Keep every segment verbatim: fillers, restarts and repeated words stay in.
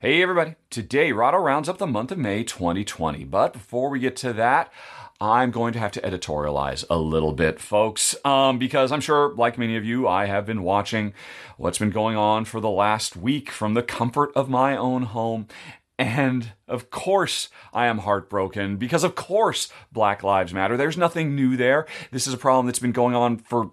Hey everybody, today Rotto rounds up the month of May twenty twenty, but before we get to that, I'm going to have to editorialize a little bit, folks, um, because I'm sure, like many of you, I have been watching what's been going on for the last week from the comfort of my own home, and of course I am heartbroken, because of course Black Lives Matter. There's nothing new there. This is a problem that's been going on for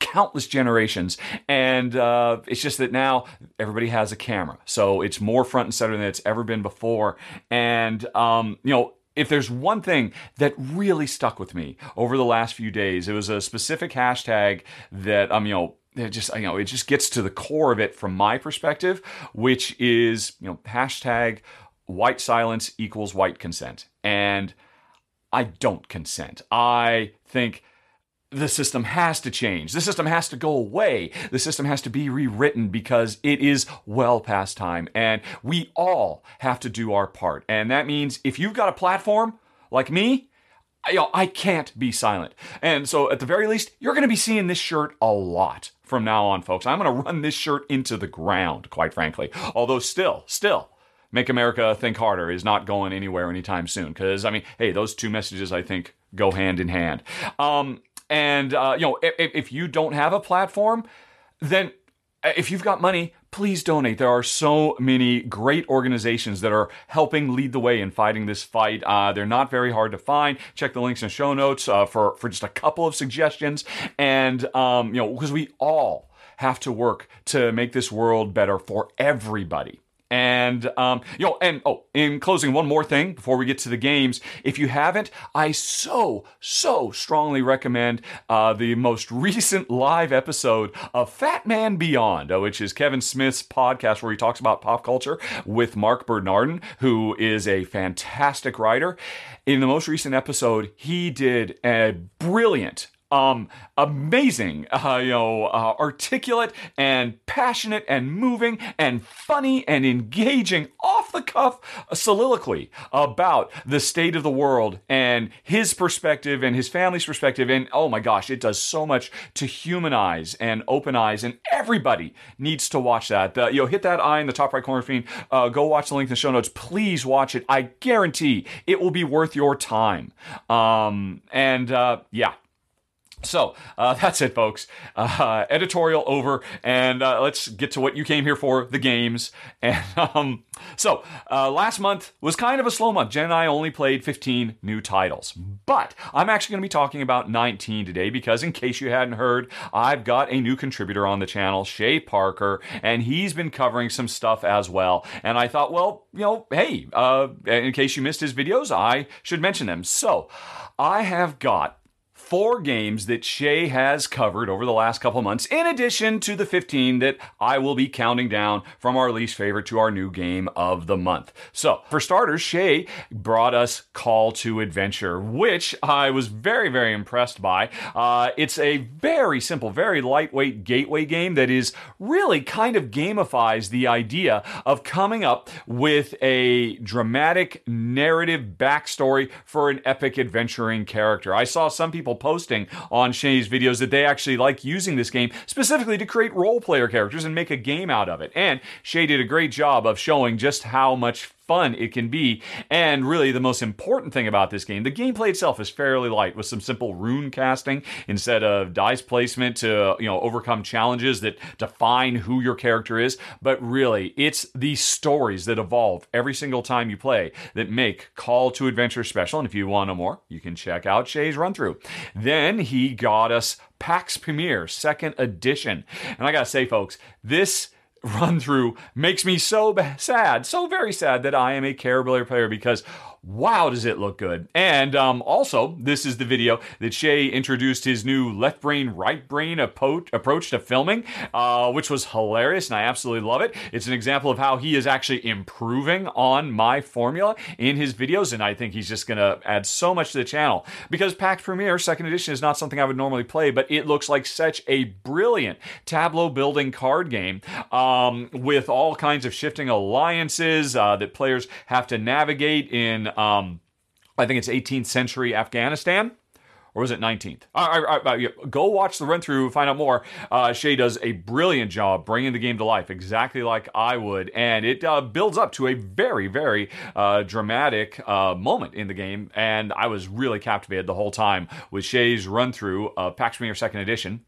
countless generations, and uh, it's just that now everybody has a camera, so it's more front and center than it's ever been before. And um, you know, if there's one thing that really stuck with me over the last few days, it was a specific hashtag that um, you know, it just you know, it just gets to the core of it from my perspective, which is you know, hashtag white silence equals white consent, and I don't consent. I think the system has to change. The system has to go away. The system has to be rewritten, because it is well past time, and we all have to do our part. And that means if you've got a platform like me, I, you know, I can't be silent. And so at the very least, you're going to be seeing this shirt a lot from now on, folks. I'm going to run this shirt into the ground, quite frankly. Although still, still, Make America Think Harder is not going anywhere anytime soon, because, I mean, hey, those two messages, I think, go hand in hand. Um... And, uh, you know, if, if you don't have a platform, then if you've got money, please donate. There are so many great organizations that are helping lead the way in fighting this fight. Uh, they're not very hard to find. Check the links in the show notes uh, for, for just a couple of suggestions. And, um, you know, because we all have to work to make this world better for everybody. And, um, you know, and, oh, in closing, one more thing before we get to the games. If you haven't, I so, so strongly recommend uh, the most recent live episode of Fat Man Beyond, which is Kevin Smith's podcast where he talks about pop culture with Mark Bernardin, who is a fantastic writer. In the most recent episode, he did a brilliant Um, amazing, uh, you know, uh, articulate and passionate and moving and funny and engaging off-the-cuff soliloquy about the state of the world and his perspective and his family's perspective. And oh my gosh, it does so much to humanize and open eyes, and everybody needs to watch that. The, you know, hit that eye in the top right corner screen. Uh, go watch the link in the show notes. Please watch it. I guarantee it will be worth your time. Um, and uh, yeah. So, uh, that's it, folks. Uh, editorial over, and uh, let's get to what you came here for, the games. And um, so, uh, last month was kind of a slow month. Jen and I only played fifteen new titles. But I'm actually going to be talking about nineteen today, because in case you hadn't heard, I've got a new contributor on the channel, Shea Parker, and he's been covering some stuff as well. And I thought, well, you know, hey, uh, in case you missed his videos, I should mention them. So, I have got four games that Shea has covered over the last couple months, in addition to the fifteen that I will be counting down from our least favorite to our new game of the month. So, for starters, Shea brought us Call to Adventure, which I was very, very impressed by. Uh, it's a very simple, very lightweight gateway game that is really kind of gamifies the idea of coming up with a dramatic narrative backstory for an epic adventuring character. I saw some people posting on Shay's videos that they actually like using this game specifically to create role player characters and make a game out of it. And Shay did a great job of showing just how much fun it can be. And really the most important thing about this game, the gameplay itself is fairly light, with some simple rune casting instead of dice placement to, you know, overcome challenges that define who your character is. But really, it's these stories that evolve every single time you play that make Call to Adventure special. And if you want to know more, you can check out Shay's run through. Then he got us Pax Pamir, second edition. And I gotta say, folks, this run through makes me so sad, so very sad that I am a Care Bear player, because wow, does it look good. And um, also, this is the video that Shea introduced his new left brain, right brain approach, approach to filming, uh, which was hilarious, and I absolutely love it. It's an example of how he is actually improving on my formula in his videos, and I think he's just going to add so much to the channel. Because Pax Pamir second edition is not something I would normally play, but it looks like such a brilliant tableau-building card game um, with all kinds of shifting alliances uh, that players have to navigate in, um, I think it's eighteenth century Afghanistan. Or was it nineteenth? I, I, I, go watch the run-through, find out more. Uh, Shea does a brilliant job bringing the game to life, exactly like I would, and it uh, builds up to a very, very uh, dramatic uh, moment in the game, and I was really captivated the whole time with Shea's run-through of Pax Pamir second edition.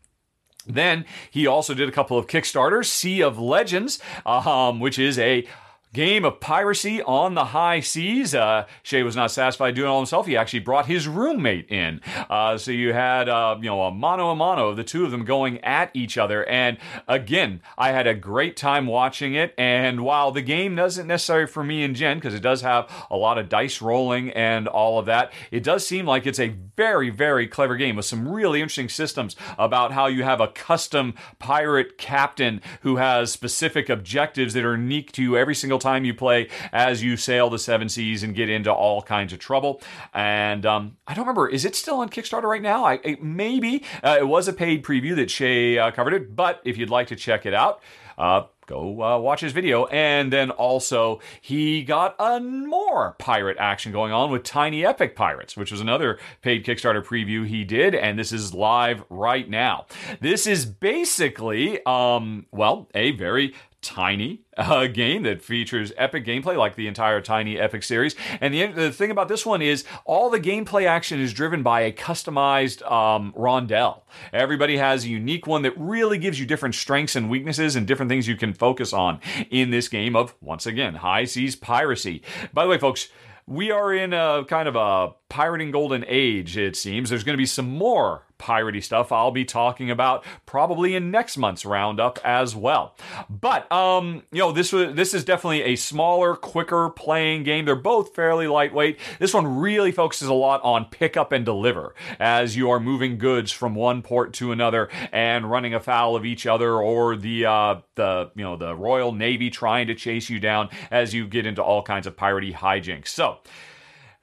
Then, he also did a couple of Kickstarters, Sea of Legends, um, which is a game of piracy on the high seas. Uh, Shea was not satisfied doing it all himself. He actually brought his roommate in. Uh, so you had, uh, you know, a mano-a-mano of the two of them going at each other. And again, I had a great time watching it. And while the game doesn't necessarily for me and Jen, because it does have a lot of dice rolling and all of that, it does seem like it's a very, very clever game with some really interesting systems about how you have a custom pirate captain who has specific objectives that are unique to you every single time you play as you sail the seven seas and get into all kinds of trouble. And um, I don't remember, is it still on Kickstarter right now? I, it, maybe. Uh, it was a paid preview that Shea uh, covered it, but if you'd like to check it out, uh, go uh, watch his video. And then also, he got a more pirate action going on with Tiny Epic Pirates, which was another paid Kickstarter preview he did, and this is live right now. This is basically, um, well, a very tiny uh, game that features epic gameplay like the entire Tiny Epic series. And the, the thing about this one is all the gameplay action is driven by a customized um, rondelle. Everybody has a unique one that really gives you different strengths and weaknesses and different things you can focus on in this game of, once again, high seas piracy. By the way, folks, we are in a kind of a pirating golden age, it seems. There's going to be some more piratey stuff I'll be talking about probably in next month's roundup as well. But, um, you know, this was this is definitely a smaller, quicker playing game. They're both fairly lightweight. This one really focuses a lot on pick up and deliver as you are moving goods from one port to another and running afoul of each other or the, uh, the you know, the Royal Navy trying to chase you down as you get into all kinds of piratey hijinks. So,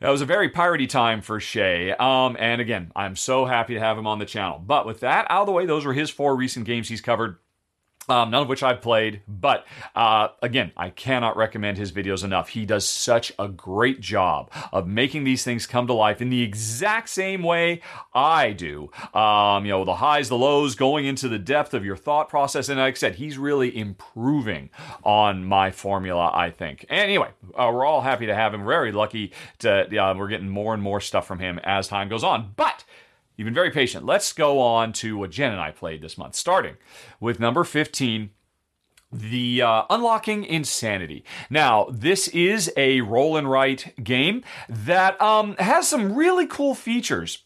that was a very piratey time for Shea, um, and again, I'm so happy to have him on the channel. But with that out of the way, those were his four recent games he's covered, um, none of which I've played, but uh, again, I cannot recommend his videos enough. He does such a great job of making these things come to life in the exact same way I do. Um, you know, the highs, the lows, going into the depth of your thought process, and like I said, he's really improving on my formula, I think. Anyway, uh, we're all happy to have him. Very lucky to, uh, we're getting more and more stuff from him as time goes on, but you've been very patient. Let's go on to what Jen and I played this month, starting with number fifteen, the uh, Unlocking Insanity. Now, this is a roll and write game that um, has some really cool features.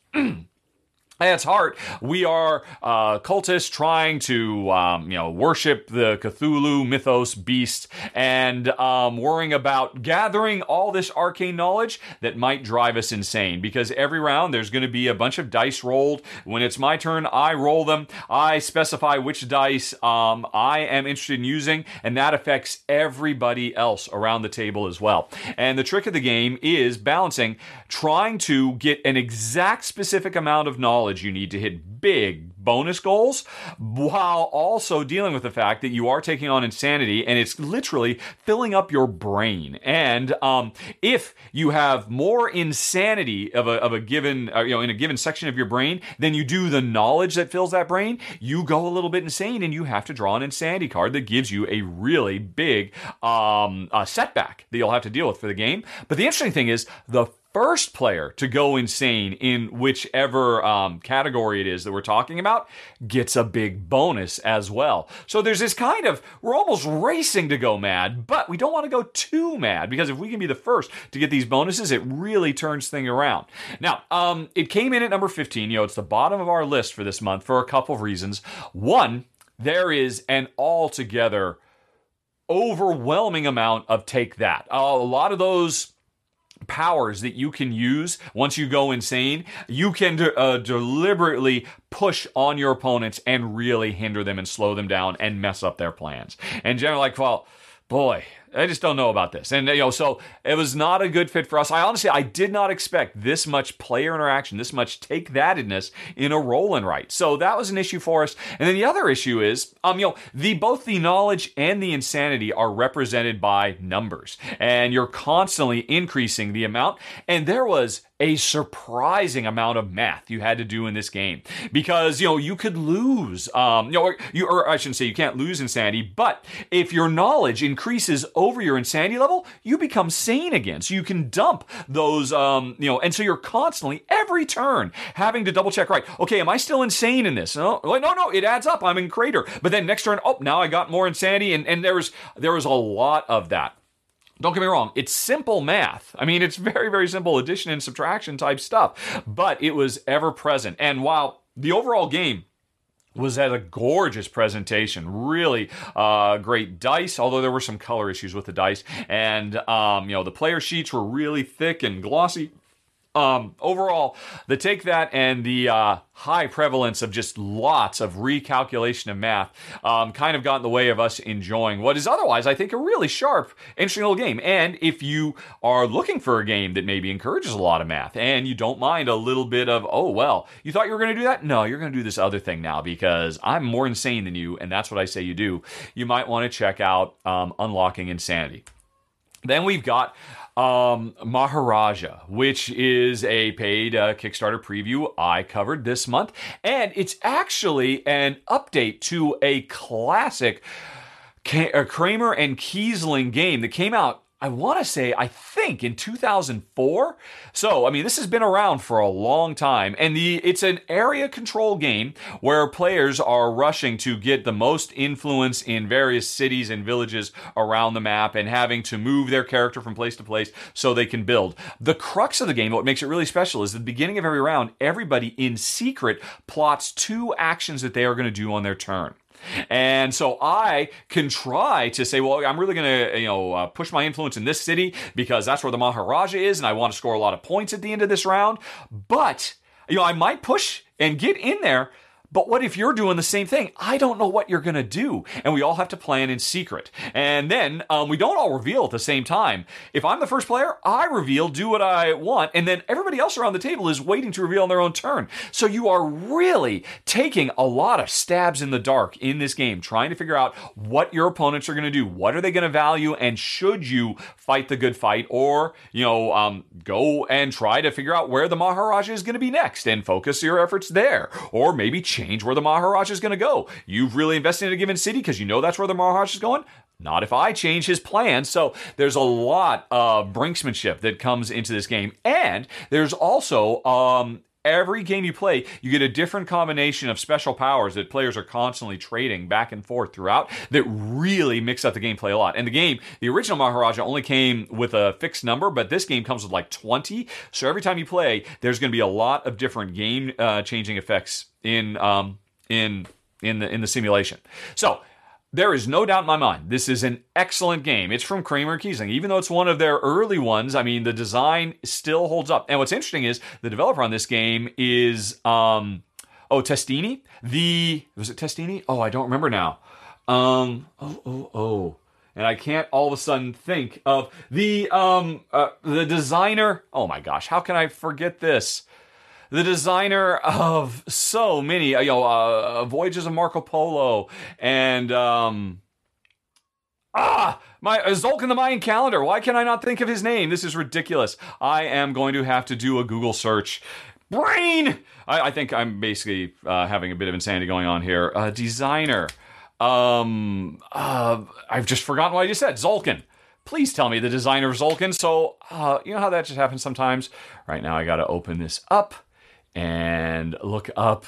At its heart, we are uh, cultists trying to, um, you know, worship the Cthulhu mythos beast and um, worrying about gathering all this arcane knowledge that might drive us insane. Because every round, there's going to be a bunch of dice rolled. When it's my turn, I roll them. I specify which dice um, I am interested in using, and that affects everybody else around the table as well. And the trick of the game is balancing, trying to get an exact specific amount of knowledge you need to hit big bonus goals while also dealing with the fact that you are taking on insanity and it's literally filling up your brain. And um, if you have more insanity of a, of a given, uh, you know, in a given section of your brain than you do the knowledge that fills that brain, you go a little bit insane and you have to draw an insanity card that gives you a really big um, uh, setback that you'll have to deal with for the game. But the interesting thing is the first player to go insane in whichever um, category it is that we're talking about gets a big bonus as well. So there's this kind of, we're almost racing to go mad, but we don't want to go too mad because if we can be the first to get these bonuses, it really turns things around. Now, um, it came in at number fifteen. You know, it's the bottom of our list for this month for a couple of reasons. One, there is an altogether overwhelming amount of take that. Uh, a lot of those powers that you can use once you go insane, you can de- uh, deliberately push on your opponents and really hinder them and slow them down and mess up their plans. And generally, like, well, boy, I just don't know about this. And, you know, so it was not a good fit for us. I honestly, I did not expect this much player interaction, this much take-thatedness in a roll and write. So that was an issue for us. And then the other issue is, um, you know, the both the knowledge and the insanity are represented by numbers. And you're constantly increasing the amount. And there was a surprising amount of math you had to do in this game. Because, you know, you could lose, um, you know, or, you, or I shouldn't say you can't lose insanity, but if your knowledge increases over over your insanity level, you become sane again. So you can dump those, um, you know, and so you're constantly, every turn, having to double check, right, okay, am I still insane in this? No, no, no, it adds up. I'm in crater. But then next turn, oh, now I got more insanity, and, and there was, there was a lot of that. Don't get me wrong, it's simple math. I mean, it's very, very simple addition and subtraction type stuff, but it was ever present. And while the overall game was at a gorgeous presentation, really uh, great dice, although there were some color issues with the dice, and um, you know, the player sheets were really thick and glossy. Um, overall, the take that and the uh, high prevalence of just lots of recalculation of math um, kind of got in the way of us enjoying what is otherwise, I think, a really sharp, interesting little game. And if you are looking for a game that maybe encourages a lot of math and you don't mind a little bit of, oh, well, you thought you were going to do that? No, you're going to do this other thing now because I'm more insane than you, and that's what I say you do. You might want to check out um, Unlocking Insanity. Then we've got Um, Maharaja, which is a paid uh, Kickstarter preview I covered this month. And it's actually an update to a classic K- uh, Kramer and Kiesling game that came out, I want to say, I think in two thousand four. So, I mean, this has been around for a long time. And the it's an area control game where players are rushing to get the most influence in various cities and villages around the map and having to move their character from place to place so they can build. The crux of the game, what makes it really special, is at the beginning of every round, everybody in secret plots two actions that they are going to do on their turn. And so I can try to say, well, I'm really going to, you know, uh, push my influence in this city because that's where the Maharaja is, and I want to score a lot of points at the end of this round. But, you know, I might push and get in there. But what if you're doing the same thing? I don't know what you're going to do. And we all have to plan in secret. And then um, we don't all reveal at the same time. If I'm the first player, I reveal, do what I want. And then everybody else around the table is waiting to reveal on their own turn. So you are really taking a lot of stabs in the dark in this game, trying to figure out what your opponents are going to do. What are they going to value? And should you fight the good fight or, you know, um, go and try to figure out where the Maharaja is going to be next and focus your efforts there? Or maybe change. Change where the Maharaja is going to go. You've really invested in a given city because you know that's where the Maharaja is going. Not if I change his plan. So there's a lot of brinksmanship that comes into this game. And there's also um, every game you play, you get a different combination of special powers that players are constantly trading back and forth throughout that really mix up the gameplay a lot. And the game, the original Maharaja only came with a fixed number, but this game comes with like twenty. So every time you play, there's going to be a lot of different game uh, changing effects in um in in the in the simulation. So there is no doubt in my mind, this is an excellent game. It's from Kramer and Kiesling. Even though it's one of their early ones, I mean, the design still holds up. And what's interesting is the developer on this game is um oh Testini. The was it Testini? Oh, I don't remember now. Um oh oh oh. And I can't all of a sudden think of the um uh, the designer. Oh my gosh, how can I forget this? The designer of so many, you know, uh, Voyages of Marco Polo and, um, ah, my uh, Zulk in the Mayan Calendar. Why can I not think of his name? This is ridiculous. I am going to have to do a Google search. Brain! I, I think I'm basically uh, having a bit of insanity going on here. Uh, designer. Um, uh, I've just forgotten what I just said. Zulkin. Please tell me the designer of Zulkin. So, uh, you know how that just happens sometimes? Right now I got to open this up. And look up.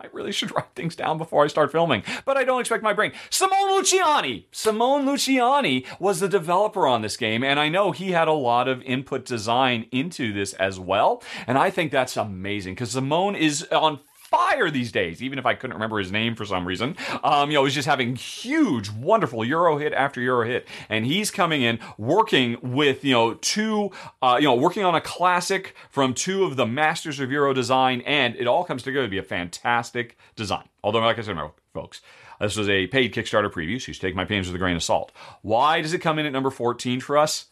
I really should write things down before I start filming, but I don't expect my brain. Simone Luciani! Simone Luciani was the developer on this game, and I know he had a lot of input design into this as well, and I think that's amazing, because Simone is on fire these days, even if I couldn't remember his name for some reason. Um, you know, he's just having huge, wonderful Euro hit after Euro hit. And he's coming in, working with, you know, two, uh, you know, working on a classic from two of the masters of Euro design. And it all comes together to be a fantastic design. Although, like I said, folks, this was a paid Kickstarter preview, so you should take my opinions with a grain of salt. Why does it come in at number fourteen for us?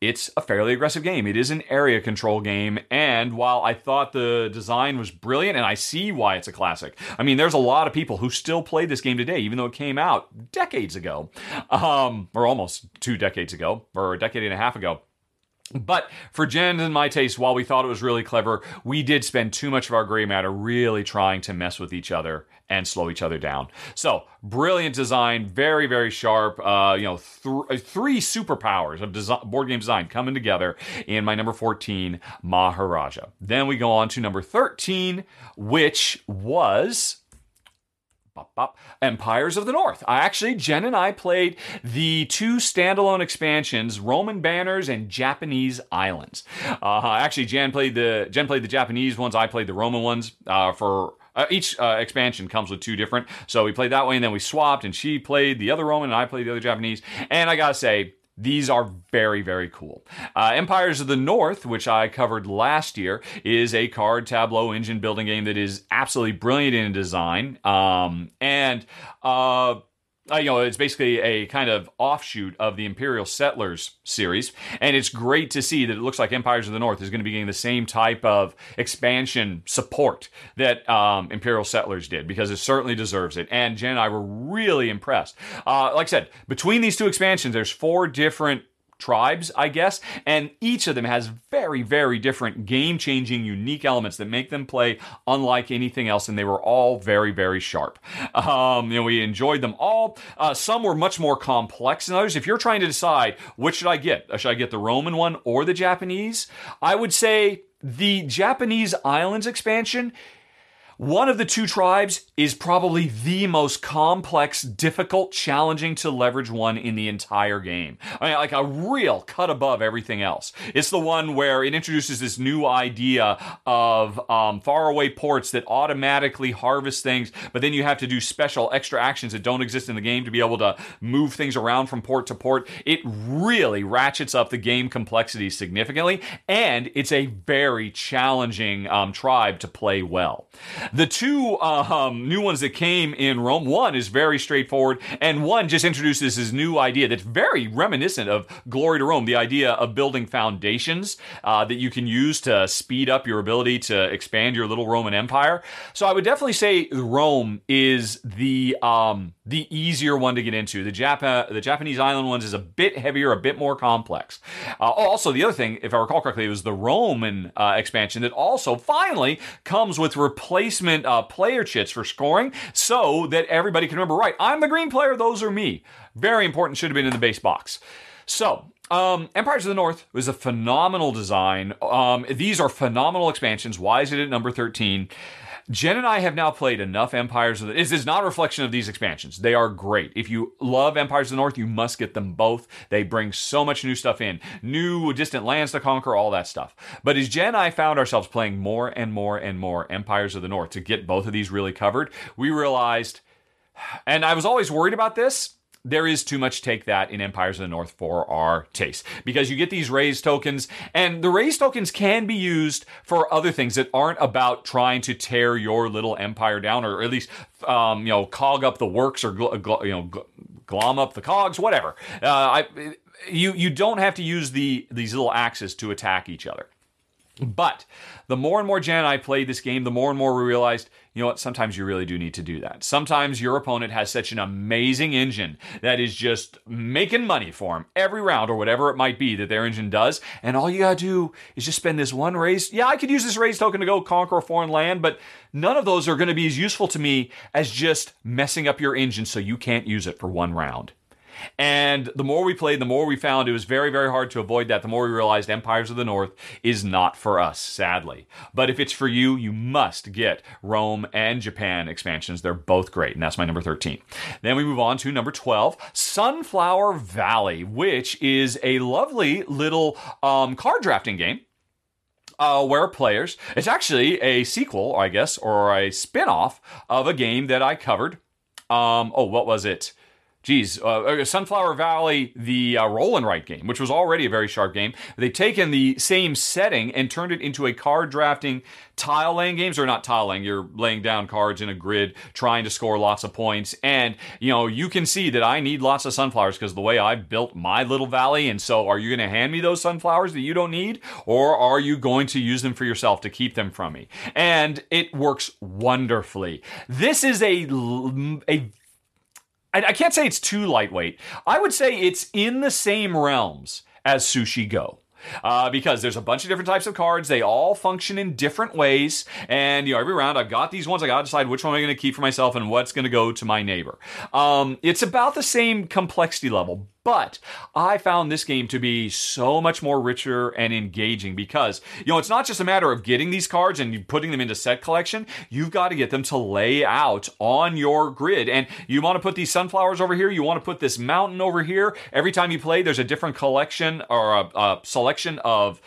It's a fairly aggressive game. It is an area control game, and while I thought the design was brilliant, and I see why it's a classic. I mean, there's a lot of people who still play this game today, even though it came out decades ago, um, or almost two decades ago, or a decade and a half ago. But for Jen and my taste, while we thought it was really clever, we did spend too much of our gray matter really trying to mess with each other and slow each other down. So, brilliant design, very, very sharp. Uh, you know, th- three superpowers of design, board game design coming together in my number fourteen, Maharaja. Then we go on to number thirteen, which was... Bop, bop. Empires of the North. I actually, Jen and I played the two standalone expansions, Roman Banners and Japanese Islands. Uh, actually, Jen played the Jen played the Japanese ones. I played the Roman ones uh, for. Uh, each uh, expansion comes with two different. So we played that way, and then we swapped, and she played the other Roman, and I played the other Japanese. And I gotta say, these are very, very cool. Uh, Empires of the North, which I covered last year, is a card tableau engine building game that is absolutely brilliant in design. Um, and, uh, Uh, you know, it's basically a kind of offshoot of the Imperial Settlers series, and it's great to see that it looks like Empires of the North is going to be getting the same type of expansion support that um, Imperial Settlers did, because it certainly deserves it. And Jen and I were really impressed. Uh, like I said, between these two expansions, there's four different tribes, I guess, and each of them has very, very different game-changing, unique elements that make them play unlike anything else, and they were all very, very sharp. Um, you know, we enjoyed them all. Uh, some were much more complex than others. If you're trying to decide, which should I get? Should I get the Roman one or the Japanese? I would say the Japanese Islands expansion, one of the two tribes, is probably the most complex, difficult, challenging to leverage one in the entire game. I mean, like a real cut above everything else. It's the one where it introduces this new idea of um, faraway ports that automatically harvest things, but then you have to do special extra actions that don't exist in the game to be able to move things around from port to port. It really ratchets up the game complexity significantly, and it's a very challenging um, tribe to play well. The two um, new ones that came in Rome, one is very straightforward, and one just introduces this new idea that's very reminiscent of Glory to Rome, the idea of building foundations uh, that you can use to speed up your ability to expand your little Roman Empire. So I would definitely say Rome is the um, the easier one to get into. The Jap- the Japanese island ones is a bit heavier, a bit more complex. Uh, also, the other thing, if I recall correctly, it was the Roman uh, expansion that also finally comes with replacement Uh, player chits for scoring so that everybody can remember, right, I'm the green player, those are me. Very important, should have been in the base box. So, um, Empires of the North was a phenomenal design. Um, these are phenomenal expansions. Why is it at number thirteen? Jen and I have now played enough Empires of the North. This is not a reflection of these expansions. They are great. If you love Empires of the North, you must get them both. They bring so much new stuff in. New distant lands to conquer, all that stuff. But as Jen and I found ourselves playing more and more and more Empires of the North to get both of these really covered, we realized, and I was always worried about this, there is too much take that in Empires of the North for our taste. Because you get these raised tokens, and the raised tokens can be used for other things that aren't about trying to tear your little empire down, or at least, um, you know, cog up the works, or, gl- gl- you know, gl- glom up the cogs, whatever. Uh, I, you, you don't have to use the these little axes to attack each other. But the more and more Jan and I played this game, the more and more we realized, you know what, sometimes you really do need to do that. Sometimes your opponent has such an amazing engine that is just making money for them every round, or whatever it might be that their engine does. And all you gotta do is just spend this one raise. Yeah, I could use this raise token to go conquer a foreign land, but none of those are going to be as useful to me as just messing up your engine so you can't use it for one round. And the more we played, the more we found it was very, very hard to avoid that. The more we realized Empires of the North is not for us, sadly. But if it's for you, you must get Rome and Japan expansions. They're both great, and that's my number thirteen. Then we move on to number twelve, Sunflower Valley, which is a lovely little um, card drafting game. uh, where players... It's actually a sequel, I guess, or a spin-off of a game that I covered. Um, oh, what was it? Geez, uh, Sunflower Valley, the uh, roll and write game, which was already a very sharp game. They've taken the same setting and turned it into a card drafting, tile laying games, or not tile laying. You're laying down cards in a grid, trying to score lots of points. And, you know, you can see that I need lots of sunflowers because of the way I've built my little valley. And so are you going to hand me those sunflowers that you don't need? Or are you going to use them for yourself to keep them from me? And it works wonderfully. This is a... a I can't say it's too lightweight. I would say it's in the same realms as Sushi Go. Uh, because there's a bunch of different types of cards. They all function in different ways. And, you know, every round I've got these ones. I got to decide which one I'm going to keep for myself and what's going to go to my neighbor. Um, it's about the same complexity level. But I found this game to be so much more richer and engaging because, you know, it's not just a matter of getting these cards and putting them into set collection. You've got to get them to lay out on your grid. And you want to put these sunflowers over here. You want to put this mountain over here. Every time you play, there's a different collection or a, a selection of...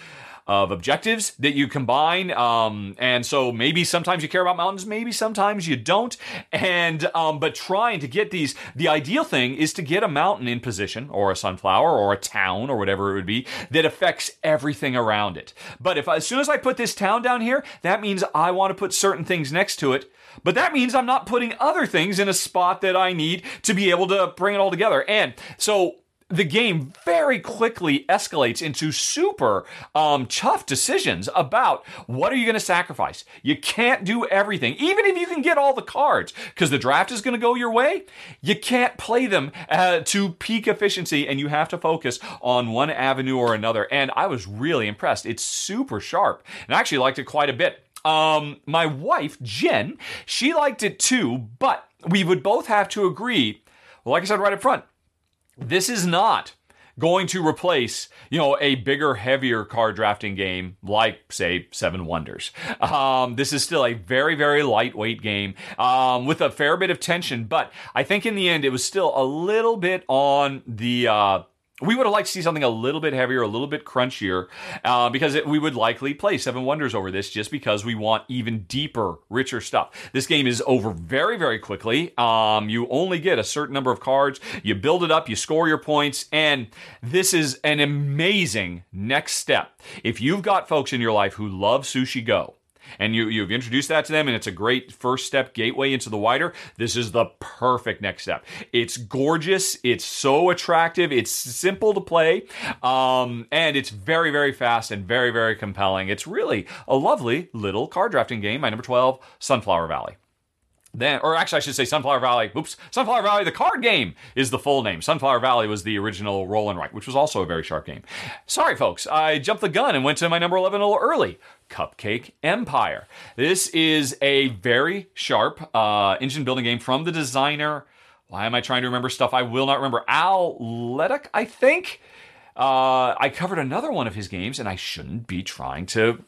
of objectives that you combine. Um, and so maybe sometimes you care about mountains, maybe sometimes you don't. And, um, but trying to get these, the ideal thing is to get a mountain in position or a sunflower or a town or whatever it would be that affects everything around it. But if, as soon as I put this town down here, that means I want to put certain things next to it. But that means I'm not putting other things in a spot that I need to be able to bring it all together. And so, the game very quickly escalates into super um, tough decisions about what are you going to sacrifice. You can't do everything, even if you can get all the cards, because the draft is going to go your way. You can't play them uh, to peak efficiency, and you have to focus on one avenue or another. And I was really impressed. It's super sharp, and I actually liked it quite a bit. Um, my wife, Jen, she liked it too, but we would both have to agree, well, like I said right up front, this is not going to replace, you know, a bigger, heavier card drafting game like, say, Seven Wonders. Um, this is still a very, very lightweight game um, with a fair bit of tension. But I think in the end, it was still a little bit on the... Uh, we would have liked to see something a little bit heavier, a little bit crunchier, uh, because it, we would likely play Seven Wonders over this just because we want even deeper, richer stuff. This game is over very, very quickly. Um, you only get a certain number of cards. You build it up, you score your points, and this is an amazing next step. If you've got folks in your life who love Sushi Go, and you, you've introduced that to them, and it's a great first step gateway into the wider, this is the perfect next step. It's gorgeous. It's so attractive. It's simple to play. Um, and it's very, very fast and very, very compelling. It's really a lovely little card drafting game. My number twelve, Sunflower Valley. Then, or actually I should say Sunflower Valley, oops, Sunflower Valley, the card game is the full name. Sunflower Valley was the original roll and write, which was also a very sharp game. Sorry, folks, I jumped the gun and went to my number eleven a little early. Cupcake Empire. This is a very sharp uh, engine building game from the designer. Why am I trying to remember stuff I will not remember? Al Leduc, I think. Uh, I covered another one of his games, and I shouldn't be trying to...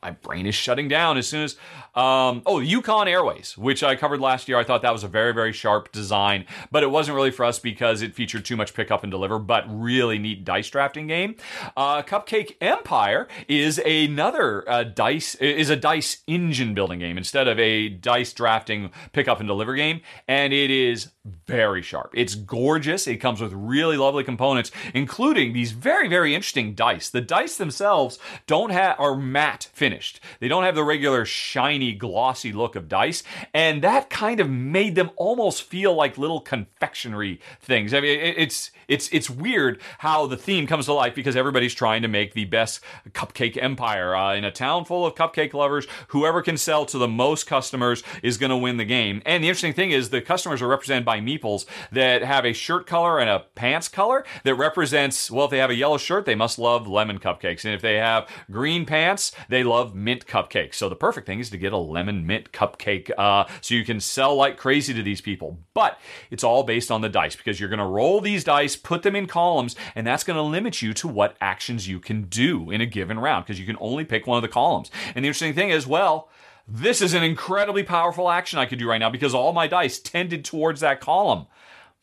My brain is shutting down as soon as... Um, oh, Yukon Airways, which I covered last year. I thought that was a very, very sharp design, but it wasn't really for us because it featured too much pick up and deliver, but really neat dice drafting game. Uh, Cupcake Empire is another uh, dice... is a dice engine building game instead of a dice drafting pick up and deliver game, and it is very sharp. It's gorgeous. It comes with really lovely components, including these very, very interesting dice. The dice themselves don't have... are matte finished. They don't have the regular shiny, glossy look of dice, and that kind of made them almost feel like little confectionery things. I mean, it's it's it's weird how the theme comes to life because everybody's trying to make the best cupcake empire uh, in a town full of cupcake lovers. Whoever can sell to the most customers is going to win the game. And the interesting thing is the customers are represented by meeples that have a shirt color and a pants color that represents, well, if they have a yellow shirt, they must love lemon cupcakes, and if they have green pants, they love mint cupcakes. So the perfect thing is to get a lemon mint cupcake uh, so you can sell like crazy to these people. But it's all based on the dice because you're going to roll these dice, put them in columns, and that's going to limit you to what actions you can do in a given round because you can only pick one of the columns. And the interesting thing is, well, this is an incredibly powerful action I could do right now because all my dice tended towards that column.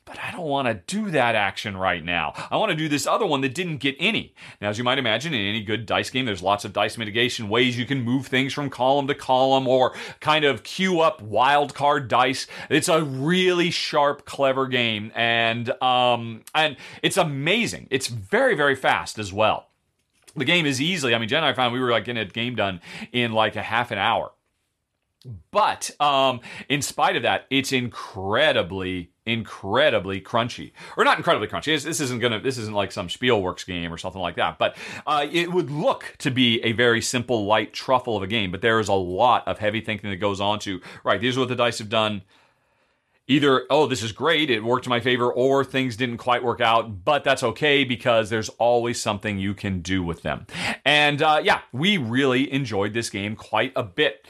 but I don't want to do that action right now. I want to do this other one that didn't get any. Now, as you might imagine, in any good dice game, there's lots of dice mitigation ways you can move things from column to column or kind of queue up wild card dice. It's a really sharp, clever game, and um, and it's amazing. It's very, very fast as well. The game is easily, I mean, Jen and I found we were like getting a game done in like a half an hour. But um, in spite of that, it's incredibly, incredibly crunchy. Or not incredibly crunchy. It's, this isn't gonna. This isn't like some Spielworks game or something like that. But uh, it would look to be a very simple, light truffle of a game. But there is a lot of heavy thinking that goes on to, right, these are what the dice have done. Either, oh, this is great, it worked in my favor, or things didn't quite work out, but that's okay because there's always something you can do with them. And uh, yeah, we really enjoyed this game quite a bit.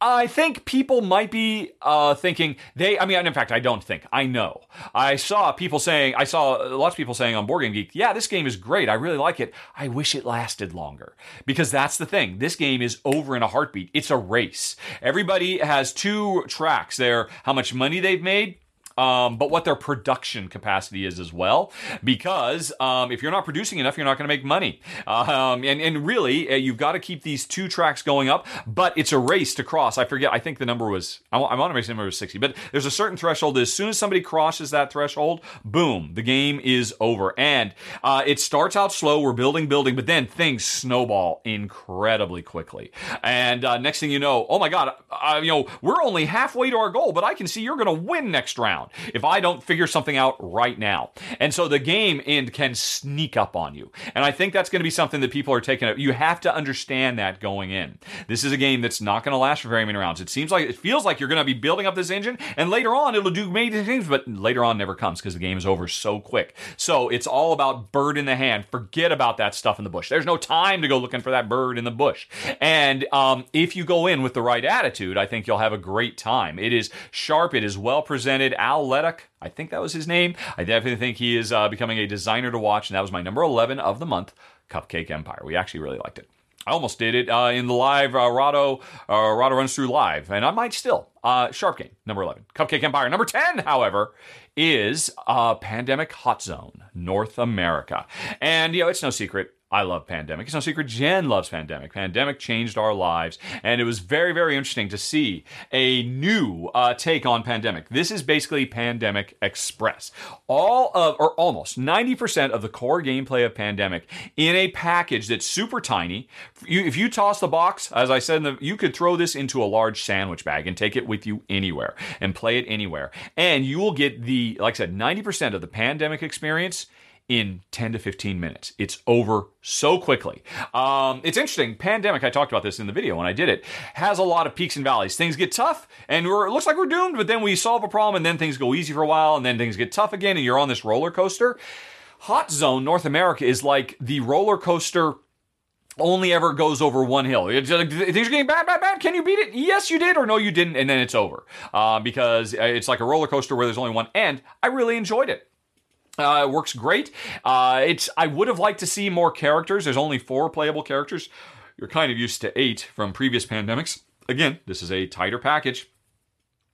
I think people might be uh, thinking they, I mean, in fact, I don't think, I know. I saw people saying, I saw lots of people saying on Board Game Geek, yeah, this game is great. I really like it. I wish it lasted longer. Because that's the thing. This game is over in a heartbeat. It's a race. Everybody has two tracks there, how much money they've made. Um, but what their production capacity is as well, because um, if you're not producing enough, you're not going to make money. Um, and, and really, uh, you've got to keep these two tracks going up, but it's a race to cross. I forget, I think the number was, I want to make the number was sixty, but there's a certain threshold. As soon as somebody crosses that threshold, boom, the game is over. And uh, it starts out slow, we're building, building, but then things snowball incredibly quickly. And uh, next thing you know, oh my God, uh, you know, we're only halfway to our goal, but I can see you're going to win next round if I don't figure something out right now. And so the game end can sneak up on you. And I think that's going to be something that people are taking up. You have to understand that going in. This is a game that's not going to last for very many rounds. It seems like, it feels like you're going to be building up this engine, and later on it'll do amazing things, but later on never comes because the game is over so quick. So it's all about bird in the hand. Forget about that stuff in the bush. There's no time to go looking for that bird in the bush. And um, if you go in with the right attitude, I think you'll have a great time. It is sharp. It is well presented. Al Leduc, I think that was his name. I definitely think he is uh, becoming a designer to watch, and that was my number eleven of the month, Cupcake Empire. We actually really liked it. I almost did it uh, in the live uh, Rotto, uh, Rotto Runs Through Live, and I might still. Uh, Sharp game, number eleven. Cupcake Empire. Number ten, however, is uh, Pandemic Hot Zone, North America. And, you know, it's no secret, I love Pandemic. It's no secret Jen loves Pandemic. Pandemic changed our lives, and it was very, very interesting to see a new uh, take on Pandemic. This is basically Pandemic Express. All of, or almost ninety percent of the core gameplay of Pandemic in a package that's super tiny. You, if you toss the box, as I said, in the, you could throw this into a large sandwich bag and take it with you anywhere and play it anywhere. And you will get the, like I said, ninety percent of the Pandemic experience in ten to fifteen minutes. It's over so quickly. Um, it's interesting. Pandemic, I talked about this in the video when I did it, has a lot of peaks and valleys. Things get tough, and we're, it looks like we're doomed, but then we solve a problem, and then things go easy for a while, and then things get tough again, and you're on this roller coaster. Hot Zone North America is like the roller coaster only ever goes over one hill. Things are getting bad, bad, bad. Can you beat it? Yes, you did, or no, you didn't, and then it's over. Uh, because it's like a roller coaster where there's only one end. I really enjoyed it. Uh, it works great. Uh, it's. I would have liked to see more characters. There's only four playable characters. You're kind of used to eight from previous Pandemics. Again, this is a tighter package.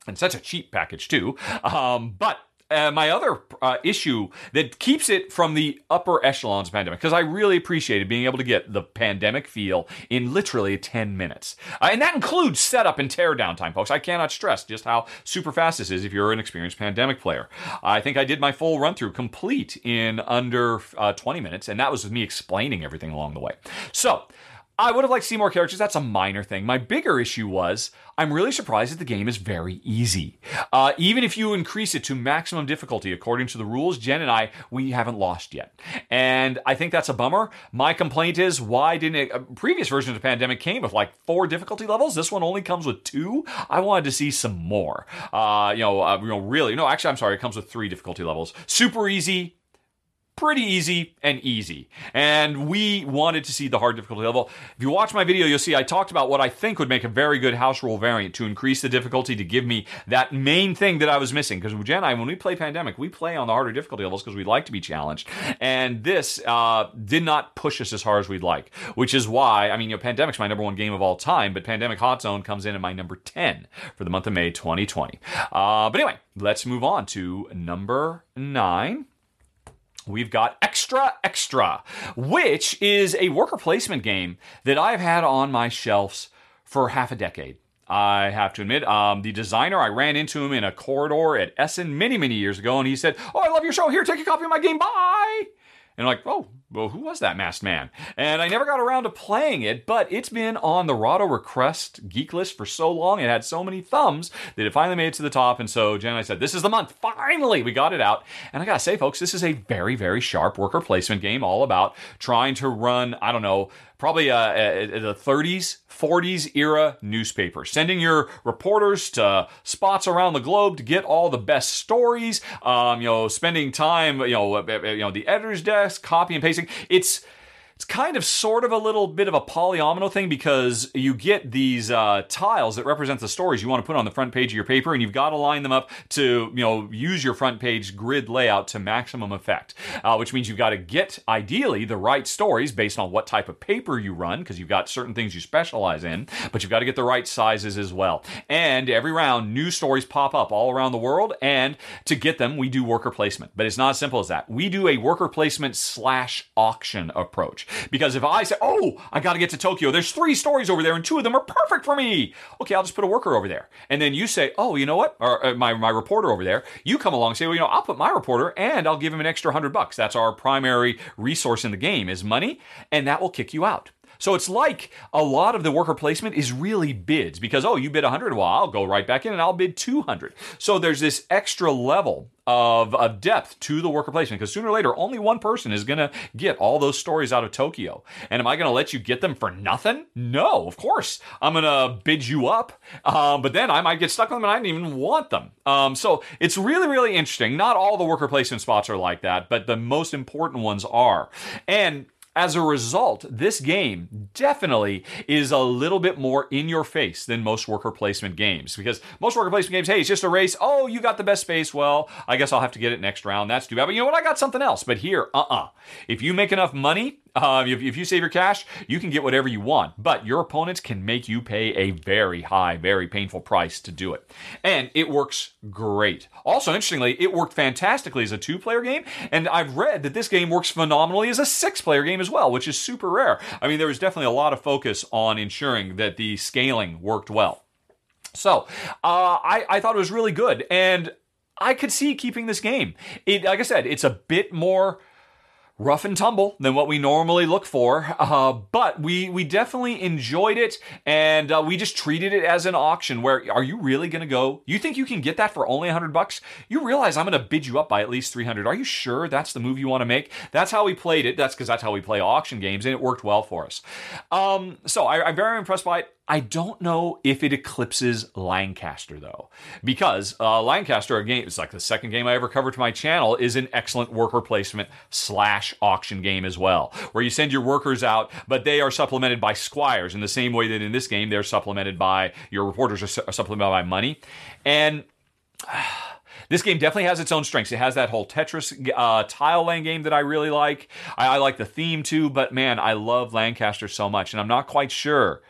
And such a cheap package, too. Um, but uh, my other uh, issue that keeps it from the upper echelons of Pandemic, because I really appreciated being able to get the Pandemic feel in literally ten minutes. Uh, and that includes setup and teardown time, folks. I cannot stress just how super fast this is if you're an experienced Pandemic player. I think I did my full run-through complete in under uh, twenty minutes, and that was with me explaining everything along the way. So I would have liked to see more characters. That's a minor thing. My bigger issue was I'm really surprised that the game is very easy. Uh, even if you increase it to maximum difficulty according to the rules, Jen and I, we haven't lost yet. And I think that's a bummer. My complaint is why didn't it, uh, previous versions of Pandemic came with like four difficulty levels. This one only comes with two. I wanted to see some more. Uh, you know, uh, you know, really. No, actually, I'm sorry. It comes with three difficulty levels. Super easy. pretty easy and easy. And we wanted to see the hard difficulty level. If you watch my video, you'll see I talked about what I think would make a very good house rule variant to increase the difficulty to give me that main thing that I was missing. Because Jen and I, when we play Pandemic, we play on the harder difficulty levels because we like to be challenged. And this uh, did not push us as hard as we'd like, which is why, I mean, you know, Pandemic's my number one game of all time, but Pandemic Hot Zone comes in at my number ten for the month of May twenty twenty. Uh, but anyway, let's move on to number nine. We've got Extra Extra, which is a worker placement game that I've had on my shelves for half a decade. I have to admit, um, the designer, I ran into him in a corridor at Essen many, many years ago, and he said, "Oh, I love your show. Here, take a copy of my game. Bye." And I'm like, oh, well, who was that masked man? And I never got around to playing it, but it's been on the Rotto Request geek list for so long, it had so many thumbs, that it finally made it to the top. And so Jen and I said, this is the month. Finally, we got it out. And I got to say, folks, this is a very, very sharp worker placement game, all about trying to run, I don't know, probably uh, the thirties, forties era newspaper. Sending your reporters to spots around the globe to get all the best stories. Um, you know, spending time, you know, you know, the editor's desk, copy and pasting. It's it's kind of sort of a little bit of a polyomino thing, because you get these uh, tiles that represent the stories you want to put on the front page of your paper, and you've got to line them up to, you know, use your front page grid layout to maximum effect, uh, which means you've got to get, ideally, the right stories based on what type of paper you run, because you've got certain things you specialize in, but you've got to get the right sizes as well. And every round, new stories pop up all around the world, and to get them, we do worker placement. But it's not as simple as that. We do a worker placement slash auction approach. Because if I say, oh, I got to get to Tokyo, there's three stories over there and two of them are perfect for me. Okay, I'll just put a worker over there. And then you say, oh, you know what? Or uh, my, my reporter over there. You come along and say, well, you know, I'll put my reporter and I'll give him an extra hundred bucks. That's our primary resource in the game is money. And that will kick you out. So it's like a lot of the worker placement is really bids, because, oh, you bid one hundred, well, I'll go right back in and I'll bid two hundred. So there's this extra level of, of depth to the worker placement, because sooner or later, only one person is going to get all those stories out of Tokyo. And am I going to let you get them for nothing? No, of course. I'm going to bid you up, um, but then I might get stuck with them and I didn't even want them. Um, so it's really, really interesting. Not all the worker placement spots are like that, but the most important ones are. And as a result, this game definitely is a little bit more in your face than most worker placement games, because most worker placement games, hey, it's just a race. Oh, you got the best space. Well, I guess I'll have to get it next round. That's too bad. But you know what? I got something else. But here, uh-uh. If you make enough money, Uh, if, if you save your cash, you can get whatever you want, but your opponents can make you pay a very high, very painful price to do it. And it works great. Also, interestingly, it worked fantastically as a two-player game, and I've read that this game works phenomenally as a six-player game as well, which is super rare. I mean, there was definitely a lot of focus on ensuring that the scaling worked well. So, uh, I, I thought it was really good, and I could see keeping this game. It, like I said, it's a bit more rough and tumble than what we normally look for, uh, but we we definitely enjoyed it, and uh, we just treated it as an auction where, are you really going to go? You think you can get that for only one hundred bucks? You realize I'm going to bid you up by at least three hundred. Are you sure that's the move you want to make? That's how we played it. That's because that's how we play auction games, and it worked well for us. Um, so I, I'm very impressed by it. I don't know if it eclipses Lancaster, though, because uh, Lancaster, a game, it's like the second game I ever covered to my channel, is an excellent worker placement slash auction game as well, where you send your workers out, but they are supplemented by squires in the same way that in this game, they're supplemented by, your reporters are, su- are supplemented by money. And Uh, This game definitely has its own strengths. It has that whole Tetris uh, tile land game that I really like. I, I like the theme too, but man, I love Lancaster so much, and I'm not quite sure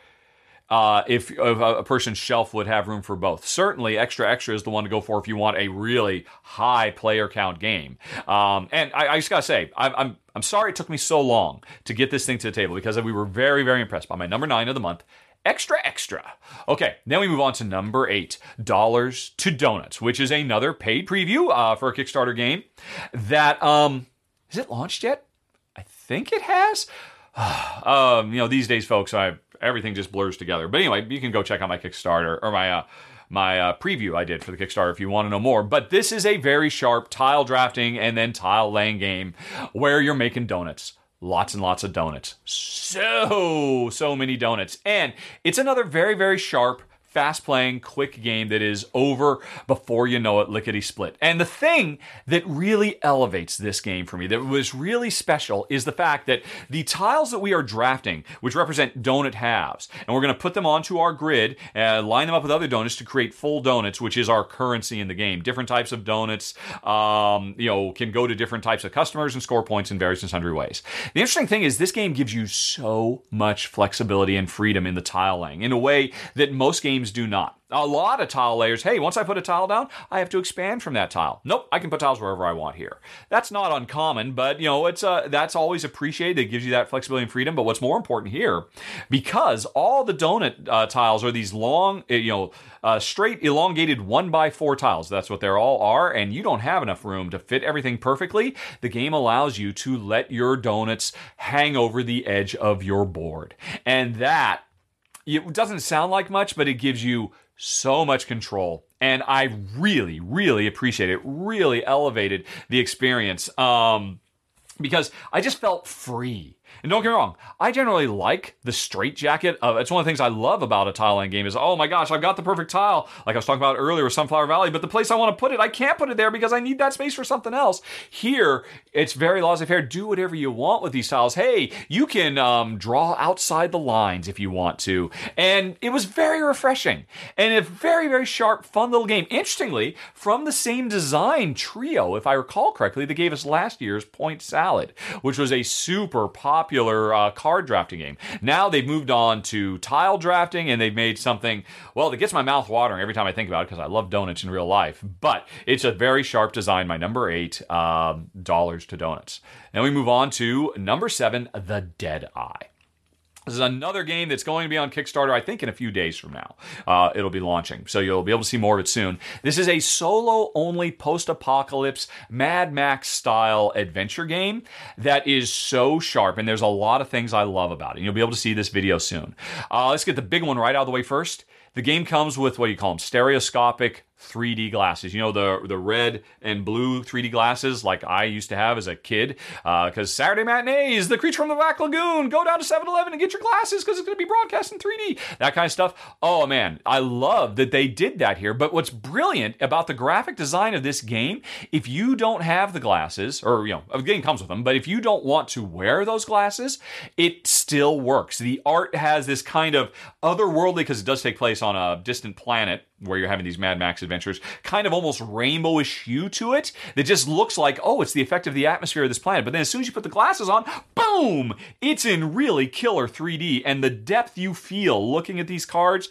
uh, if, if a person's shelf would have room for both. Certainly, Extra Extra is the one to go for if you want a really high player count game. Um, and I, I just gotta say, I'm, I'm I'm sorry it took me so long to get this thing to the table, because we were very, very impressed by my number nine of the month, Extra Extra. Okay, then we move on to number eight, Dollars to Donuts, which is another paid preview uh, for a Kickstarter game that, um, is it launched yet? I think it has. um, you know, these days, folks, I everything just blurs together. But anyway, you can go check out my Kickstarter, or my, uh, my uh, preview I did for the Kickstarter if you want to know more. But this is a very sharp tile drafting and then tile laying game where you're making donuts. Lots and lots of donuts. So, so many donuts. And it's another very, very sharp fast-playing, quick game that is over before you know it, lickety-split. And the thing that really elevates this game for me, that was really special, is the fact that the tiles that we are drafting, which represent donut halves, and we're going to put them onto our grid, uh, line them up with other donuts to create full donuts, which is our currency in the game. Different types of donuts um, you know, can go to different types of customers and score points in various and sundry ways. The interesting thing is this game gives you so much flexibility and freedom in the tile laying in a way that most games do not. A lot of tile layers, hey, once I put a tile down, I have to expand from that tile. Nope, I can put tiles wherever I want here. That's not uncommon, but you know, it's uh, that's always appreciated. It gives you that flexibility and freedom. But what's more important here, because all the donut uh, tiles are these long, you know, uh, straight, elongated one by four tiles. That's what they all are, and you don't have enough room to fit everything perfectly. The game allows you to let your donuts hang over the edge of your board, and that it doesn't sound like much, but it gives you so much control. And I really, really appreciate it. Really elevated the experience um, because I just felt free. And don't get me wrong, I generally like the straitjacket. Of, it's one of the things I love about a tile laying game is, oh my gosh, I've got the perfect tile, like I was talking about earlier with Sunflower Valley, but the place I want to put it, I can't put it there because I need that space for something else. Here, it's very laissez-faire. Do whatever you want with these tiles. Hey, you can um, draw outside the lines if you want to. And it was very refreshing. And a very, very sharp, fun little game. Interestingly, from the same design trio, if I recall correctly, that gave us last year's Point Salad, which was a super popular popular uh, card drafting game. Now they've moved on to tile drafting, and they've made something, well, that gets my mouth watering every time I think about it because I love donuts in real life, but it's a very sharp design. My number eight, um, Dollars to Donuts. Then we move on to number seven, The Deadeye. This is another game that's going to be on Kickstarter, I think, in a few days from now. Uh, it'll be launching, so you'll be able to see more of it soon. This is a solo-only post-apocalypse Mad Max-style adventure game that is so sharp, and there's a lot of things I love about it. And you'll be able to see this video soon. Uh, let's get the big one right out of the way first. The game comes with, what do you call them, stereoscopic three D glasses. You know, the the red and blue three D glasses like I used to have as a kid. Because uh, Saturday matinees, The Creature from the Black Lagoon, go down to seven eleven and get your glasses because it's going to be broadcast in three D. That kind of stuff. Oh, man, I love that they did that here. But what's brilliant about the graphic design of this game, if you don't have the glasses, or, you know, the game comes with them, but if you don't want to wear those glasses, it still works. The art has this kind of otherworldly, because it does take place on a distant planet, where you're having these Mad Max adventures, kind of almost rainbowish hue to it that just looks like, oh, it's the effect of the atmosphere of this planet. But then as soon as you put the glasses on, boom! It's in really killer three D. And the depth you feel looking at these cards,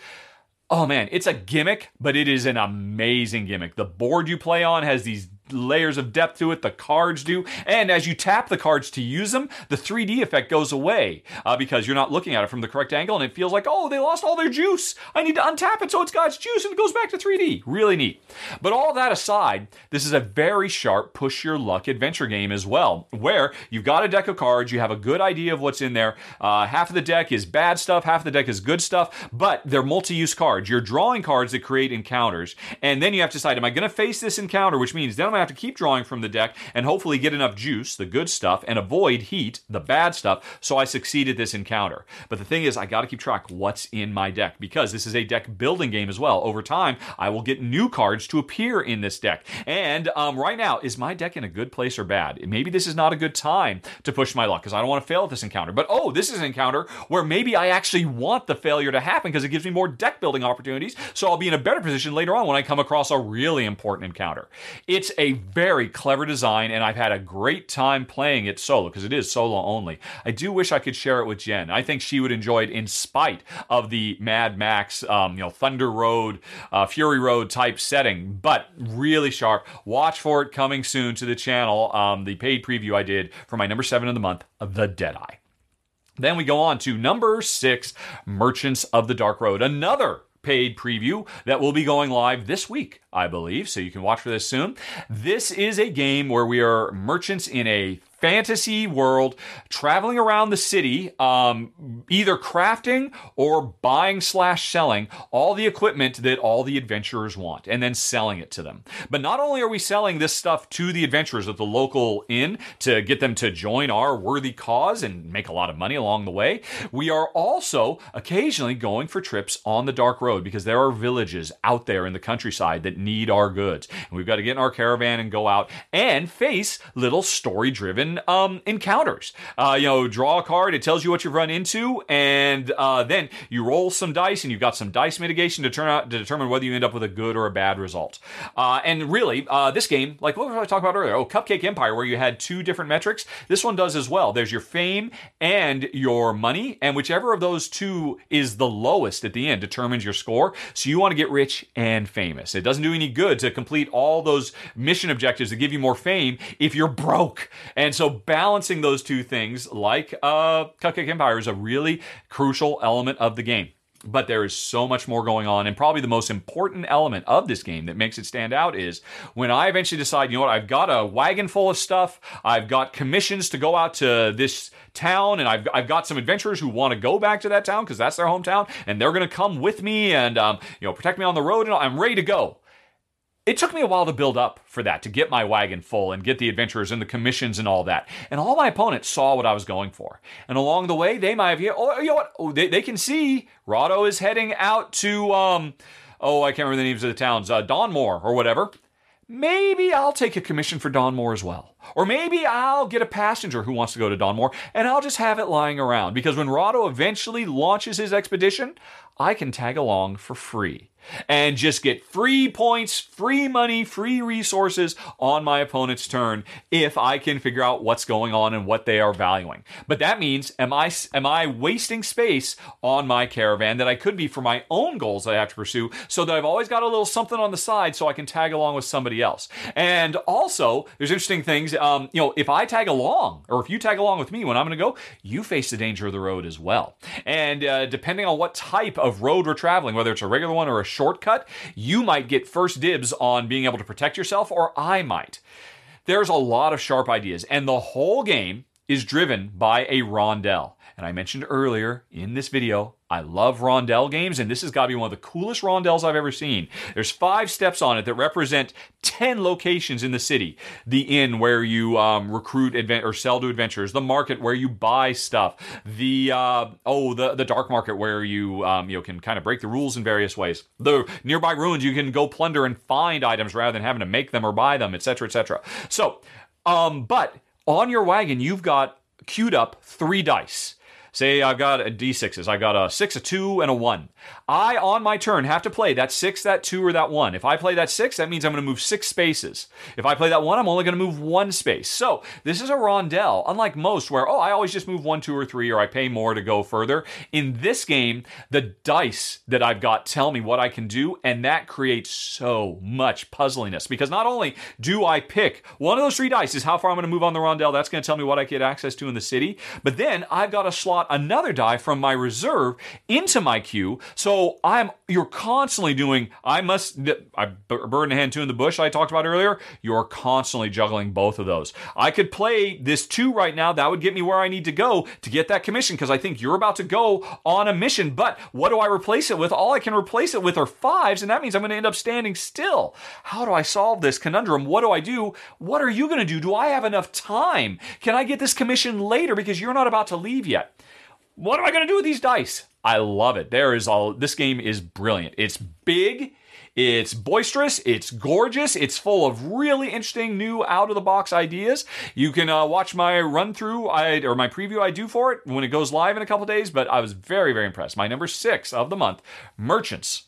oh man, it's a gimmick, but it is an amazing gimmick. The board you play on has these layers of depth to it, the cards do, and as you tap the cards to use them, the three D effect goes away uh, because you're not looking at it from the correct angle, and it feels like, oh, they lost all their juice, I need to untap it so it's got its juice and it goes back to three D. Really neat. But all that aside, this is a very sharp push your luck adventure game as well, where you've got a deck of cards, you have a good idea of what's in there, uh, half of the deck is bad stuff, half of the deck is good stuff, but they're multi-use cards. You're drawing cards that create encounters, and then you have to decide, am I going to face this encounter, which means then I'm have to keep drawing from the deck and hopefully get enough juice, the good stuff, and avoid heat, the bad stuff, so I succeed at this encounter. But the thing is, I got to keep track what's in my deck, because this is a deck building game as well. Over time, I will get new cards to appear in this deck. And um, right now, is my deck in a good place or bad? Maybe this is not a good time to push my luck because I don't want to fail at this encounter. But oh, this is an encounter where maybe I actually want the failure to happen because it gives me more deck building opportunities, so I'll be in a better position later on when I come across a really important encounter. It's a A very clever design, and I've had a great time playing it solo because it is solo only. I do wish I could share it with Jen. I think she would enjoy it in spite of the Mad Max, um, you know, Thunder Road, uh, Fury Road type setting, but really sharp. Watch for it coming soon to the channel. Um, the paid preview I did for my number seven of the month, The Deadeye. Then we go on to number six, Merchants of the Dark Road. Another paid preview that will be going live this week, I believe, so you can watch for this soon. This is a game where we are merchants in a fantasy world, traveling around the city, um, either crafting or buying slash selling all the equipment that all the adventurers want and then selling it to them. But not only are we selling this stuff to the adventurers at the local inn to get them to join our worthy cause and make a lot of money along the way, we are also occasionally going for trips on the Dark Road because there are villages out there in the countryside that need our goods. And we've got to get in our caravan and go out and face little story-driven um, encounters. Uh, you know, draw a card, it tells you what you've run into, and uh, then you roll some dice, and you've got some dice mitigation to turn out to determine whether you end up with a good or a bad result. Uh, and really, uh, this game, like what we were talking about earlier, oh, Cupcake Empire, where you had two different metrics, this one does as well. There's your fame and your money, and whichever of those two is the lowest at the end determines your score. So you want to get rich and famous. It doesn't do any good to complete all those mission objectives that give you more fame if you're broke. And so balancing those two things, like uh, Cupcake Empire, is a really crucial element of the game. But there is so much more going on, and probably the most important element of this game that makes it stand out is when I eventually decide, you know what, I've got a wagon full of stuff, I've got commissions to go out to this town, and I've I've got some adventurers who want to go back to that town because that's their hometown, and they're going to come with me and um, you know, protect me on the road, and I'm ready to go. It took me a while to build up for that, to get my wagon full and get the adventurers and the commissions and all that. And all my opponents saw what I was going for. And along the way, they might have, oh, you know what? Oh, they, they can see Rotto is heading out to, um, oh, I can't remember the names of the towns, uh, Dawnmore or whatever. Maybe I'll take a commission for Dawnmore as well. Or maybe I'll get a passenger who wants to go to Dawnmore, and I'll just have it lying around. Because when Rotto eventually launches his expedition, I can tag along for free. And just get free points, free money, free resources on my opponent's turn if I can figure out what's going on and what they are valuing. But that means, am I am I wasting space on my caravan that I could be for my own goals that I have to pursue, so that I've always got a little something on the side so I can tag along with somebody else. And also, there's interesting things. Um, you know, if I tag along, or if you tag along with me when I'm going to go, you face the danger of the road as well. And uh, depending on what type of road we're traveling, whether it's a regular one or a shortcut, you might get first dibs on being able to protect yourself, or I might. There's a lot of sharp ideas, and the whole game is driven by a rondel. And I mentioned earlier in this video, I love rondel games, and this has got to be one of the coolest rondels I've ever seen. There's five steps on it that represent ten locations in the city. The inn where you um, recruit advent- or sell to adventurers, the market where you buy stuff, the uh, oh the, the dark market where you um, you know, can kind of break the rules in various ways. The nearby ruins you can go plunder and find items rather than having to make them or buy them, et cetera, et cetera. So, um, but on your wagon you've got queued up three dice. Say I've got a D sixes. I've got a six, a two, and a one. I, on my turn, have to play that six, that two, or that one. If I play that six, that means I'm going to move six spaces. If I play that one, I'm only going to move one space. So this is a rondel, unlike most where, oh, I always just move one, two, or three, or I pay more to go further. In this game, the dice that I've got tell me what I can do, and that creates so much puzzliness. Because not only do I pick one of those three dice is how far I'm going to move on the rondel. That's going to tell me what I get access to in the city. But then I've got a slot another die from my reserve into my queue, so I'm you're constantly doing I must I bird in a hand, two in the bush I talked about earlier. You're constantly juggling both of those. I could play this two right now, that would get me where I need to go to get that commission because I think you're about to go on a mission, but what do I replace it with? All I can replace it with are fives, and that means I'm going to end up standing still. How do I solve this conundrum? What do I do? What are you going to do? Do I have enough time? Can I get this commission later because you're not about to leave yet? What am I going to do with these dice? I love it. There is all. This game is brilliant. It's big. It's boisterous. It's gorgeous. It's full of really interesting new out-of-the-box ideas. You can uh, watch my run-through I, or my preview I do for it when it goes live in a couple days, but I was very, very impressed. My number six of the month, Merchants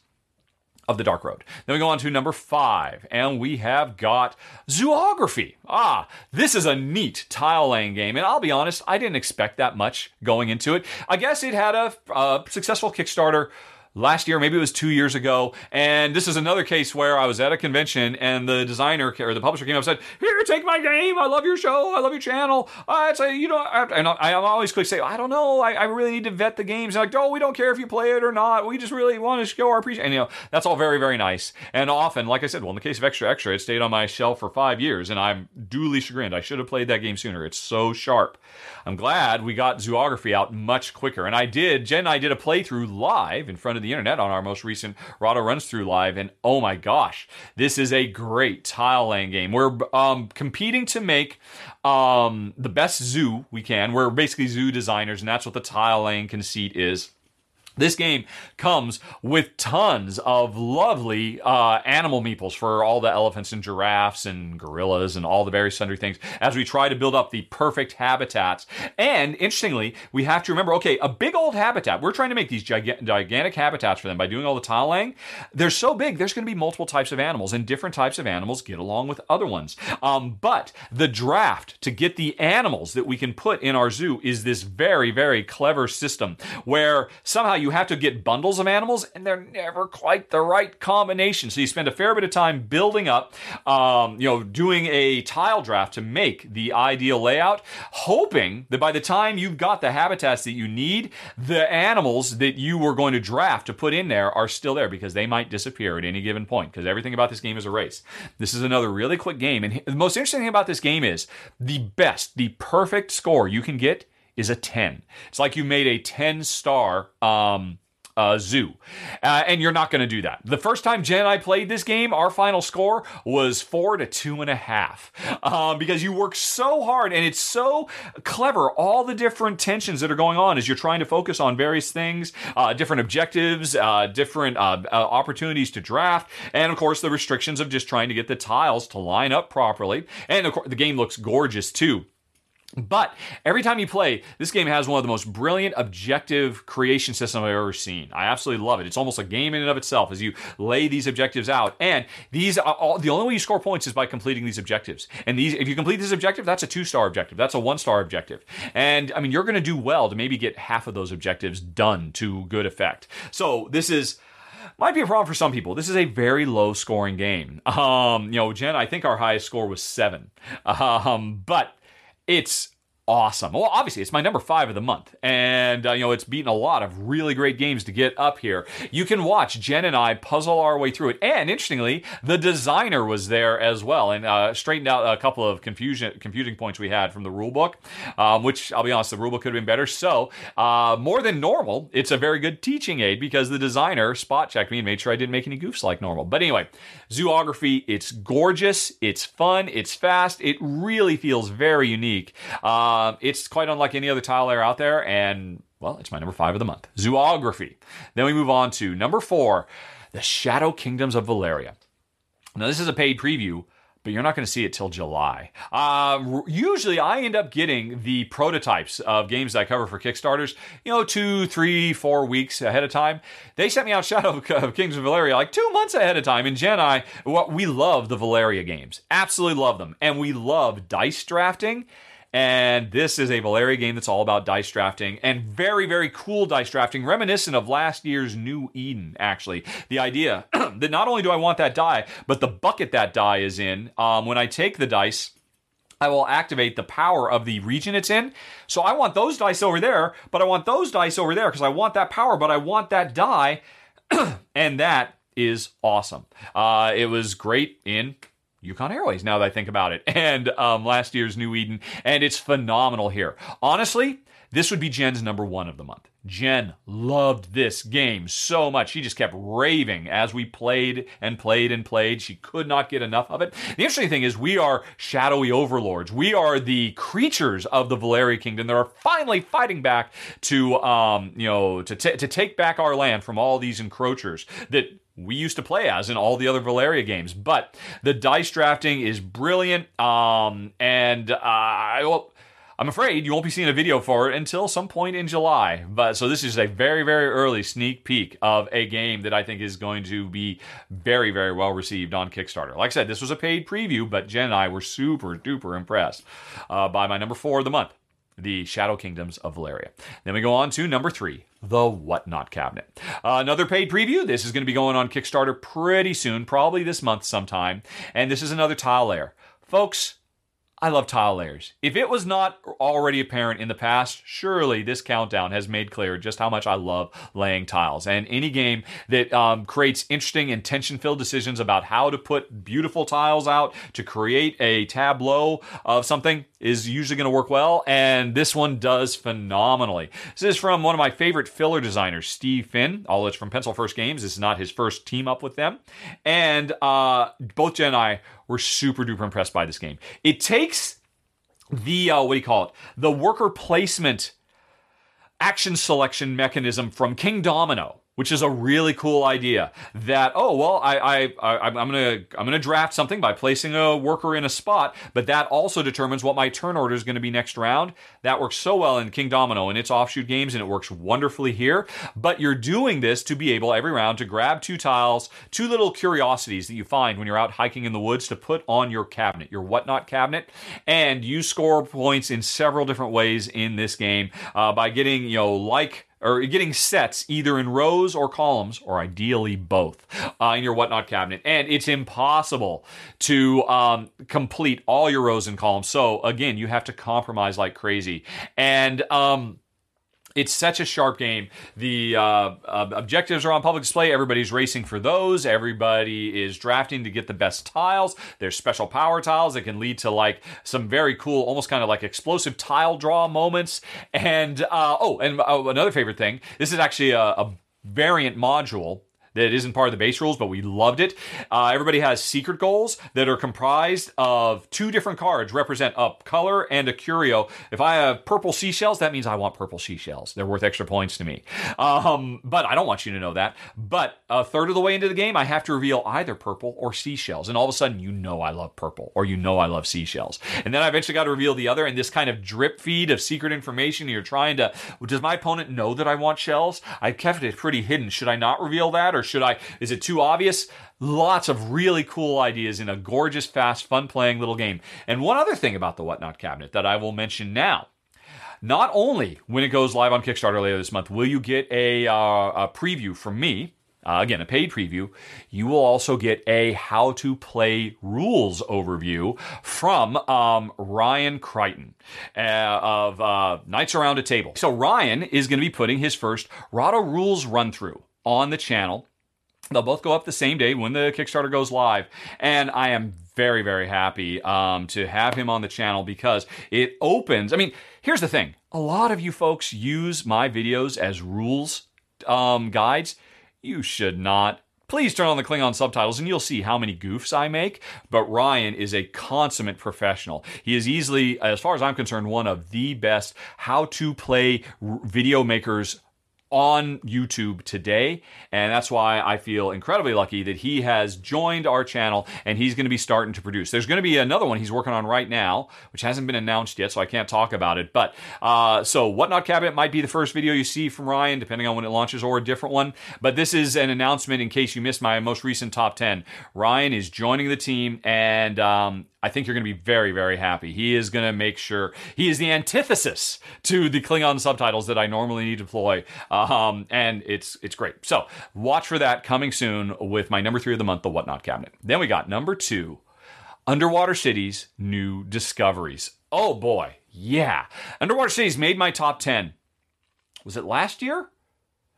of the Dark Road. Then we go on to number five, and we have got Zoography. Ah, this is a neat tile-laying game, and I'll be honest, I didn't expect that much going into it. I guess it had a uh, successful Kickstarter last year, maybe it was two years ago, and this is another case where I was at a convention and the designer or the publisher came up and said, "Here, take my game. I love your show. I love your channel. I say, you know," and I always quick say, "I don't know. I, I really need to vet the games." And like, "Oh, we don't care if you play it or not. We just really want to show our appreciation." And you know, that's all very, very nice. And often, like I said, well, in the case of Extra Extra, it stayed on my shelf for five years, and I'm duly chagrined. I should have played that game sooner. It's so sharp. I'm glad we got Zoography out much quicker, and I did. Jen and I did a playthrough live in front of the internet on our most recent Rotto Runs Through Live, and oh my gosh, this is a great tile laying game. We're um, competing to make um, the best zoo we can. We're basically zoo designers, and that's what the tile laying conceit is. This game comes with tons of lovely uh, animal meeples for all the elephants and giraffes and gorillas and all the various sundry things as we try to build up the perfect habitats. And interestingly, we have to remember, okay, a big old habitat, we're trying to make these giga- gigantic habitats for them by doing all the tile laying. They're so big, there's going to be multiple types of animals, and different types of animals get along with other ones. Um, but the draft to get the animals that we can put in our zoo is this very, very clever system where somehow you have to get bundles of animals, and they're never quite the right combination. So you spend a fair bit of time building up, um, you know, doing a tile draft to make the ideal layout, hoping that by the time you've got the habitats that you need, the animals that you were going to draft to put in there are still there, because they might disappear at any given point, because everything about this game is a race. This is another really quick game. And the most interesting thing about this game is the best, the perfect score you can get is a ten. It's like you made a ten-star um, uh, zoo. Uh, and you're not going to do that. The first time Jen and I played this game, our final score was four to two and a half. Um, because you work so hard, and it's so clever, all the different tensions that are going on as you're trying to focus on various things, uh, different objectives, uh, different uh, uh, opportunities to draft, and of course the restrictions of just trying to get the tiles to line up properly. And of course, the game looks gorgeous too. But every time you play, this game has one of the most brilliant objective creation systems I've ever seen. I absolutely love it. It's almost a game in and of itself as you lay these objectives out. And these are all, the only way you score points is by completing these objectives. And these, if you complete this objective, that's a two-star objective. That's a one-star objective. And, I mean, you're going to do well to maybe get half of those objectives done to good effect. So this is... might be a problem for some people. This is a very low scoring game. Um, you know, Jen, I think our highest score was seven. Um, but... it's awesome. Well, obviously, it's my number five of the month. And, uh, you know, it's beaten a lot of really great games to get up here. You can watch Jen and I puzzle our way through it. And, interestingly, the designer was there as well and uh, straightened out a couple of confusion confusing points we had from the rulebook, um, which, I'll be honest, the rulebook could have been better. So, uh, more than normal, it's a very good teaching aid because the designer spot-checked me and made sure I didn't make any goofs like normal. But anyway, Zoography, it's gorgeous, it's fun, it's fast, it really feels very unique. Uh, Uh, it's quite unlike any other tile layer out there, and, well, it's my number five of the month. Zoography. Then we move on to number four, The Shadow Kingdoms of Valeria. Now, this is a paid preview, but you're not going to see it till July. Uh, usually, I end up getting the prototypes of games that I cover for Kickstarters, you know, two, three, four weeks ahead of time. They sent me out Shadow of Kings of Valeria like two months ahead of time. And Jen and I, well, we love the Valeria games. Absolutely love them. And we love dice drafting. And this is a Valeria game that's all about dice drafting, and very, very cool dice drafting, reminiscent of last year's New Eden, actually. The idea that not only do I want that die, but the bucket that die is in, um, when I take the dice, I will activate the power of the region it's in. So I want those dice over there, but I want those dice over there because I want that power, but I want that die. And that is awesome. Uh, it was great in Yukon Airways, now that I think about it, and um, last year's New Eden, and it's phenomenal here. Honestly, this would be Jen's number one of the month. Jen loved this game so much. She just kept raving as we played and played and played. She could not get enough of it. The interesting thing is we are shadowy overlords. We are the creatures of the Valeria Kingdom that are finally fighting back to, um, you know, to, t- to take back our land from all these encroachers that we used to play as in all the other Valeria games. But the dice drafting is brilliant. Um, and uh, I will... I'm afraid you won't be seeing a video for it until some point in July. But so this is a very, very early sneak peek of a game that I think is going to be very, very well received on Kickstarter. Like I said, this was a paid preview, but Jen and I were super duper impressed uh, by my number four of the month. The Shadow Kingdoms of Valeria. Then we go on to number three, The Whatnot Cabinet. Uh, another paid preview. This is going to be going on Kickstarter pretty soon, probably this month sometime. And this is another tile layer. Folks, I love tile layers. If it was not already apparent in the past, surely this countdown has made clear just how much I love laying tiles. And any game that um, creates interesting and tension-filled decisions about how to put beautiful tiles out to create a tableau of something is usually going to work well, and this one does phenomenally. This is from one of my favorite filler designers, Steve Finn, although it's from Pencil First Games. This is not his first team up with them. And uh, both Jen and I were super duper impressed by this game. It takes the, uh, what do you call it, the worker placement action selection mechanism from King Domino, which is a really cool idea. That oh well, I I, I I'm gonna I'm gonna draft something by placing a worker in a spot, but that also determines what my turn order is going to be next round. That works so well in King Domino and its offshoot games, and it works wonderfully here. But you're doing this to be able every round to grab two tiles, two little curiosities that you find when you're out hiking in the woods to put on your cabinet, your whatnot cabinet, and you score points in several different ways in this game uh, by getting you know like. or getting sets either in rows or columns, or ideally both, uh, in your whatnot cabinet. And it's impossible to um, complete all your rows and columns. So again, you have to compromise like crazy. And um, it's such a sharp game. The uh, uh, objectives are on public display. Everybody's racing for those. Everybody is drafting to get the best tiles. There's special power tiles that can lead to like some very cool, almost kind of like explosive tile draw moments. And, uh, oh, and uh, another favorite thing, this is actually a, a variant module that isn't part of the base rules, but we loved it. Uh, everybody has secret goals that are comprised of two different cards, represent a color and a curio. If I have purple seashells, that means I want purple seashells. They're worth extra points to me. Um, but I don't want you to know that. But a third of the way into the game, I have to reveal either purple or seashells. And all of a sudden, you know I love purple, or you know I love seashells. And then I eventually got to reveal the other, and this kind of drip feed of secret information. You're trying to, does my opponent know that I want shells? I kept it pretty hidden. Should I not reveal that, or should I? Is it too obvious? Lots of really cool ideas in a gorgeous, fast, fun-playing little game. And one other thing about the Whatnot Cabinet that I will mention now. Not only when it goes live on Kickstarter later this month will you get a, uh, a preview from me, uh, again, a paid preview, you will also get a how-to-play rules overview from um, Ryan Crichton uh, of uh, Knights Around a Table. So Ryan is going to be putting his first Rotto Rules run-through on the channel. They'll both go up the same day when the Kickstarter goes live. And I am very, very happy um, to have him on the channel because it opens... I mean, here's the thing. A lot of you folks use my videos as rules um, guides. You should not. Please turn on the Klingon subtitles and you'll see how many goofs I make. But Ryan is a consummate professional. He is easily, as far as I'm concerned, one of the best how-to-play video makers on YouTube today, and that's why I feel incredibly lucky that he has joined our channel, and he's going to be starting to produce. There's going to be another one he's working on right now, which hasn't been announced yet, so I can't talk about it, but uh, so Whatnot Cabinet might be the first video you see from Ryan, depending on when it launches, or a different one, but this is an announcement in case you missed my most recent top ten. Ryan is joining the team, and um, I think you're going to be very, very happy. He is going to make sure... He is the antithesis to the Klingon subtitles that I normally deploy. Um, and it's it's great. So watch for that coming soon with my number three of the month, the Whatnot Cabinet. Then we got number two, Underwater Cities New Discoveries. Oh boy, yeah. Underwater Cities made my top ten. Was it last year?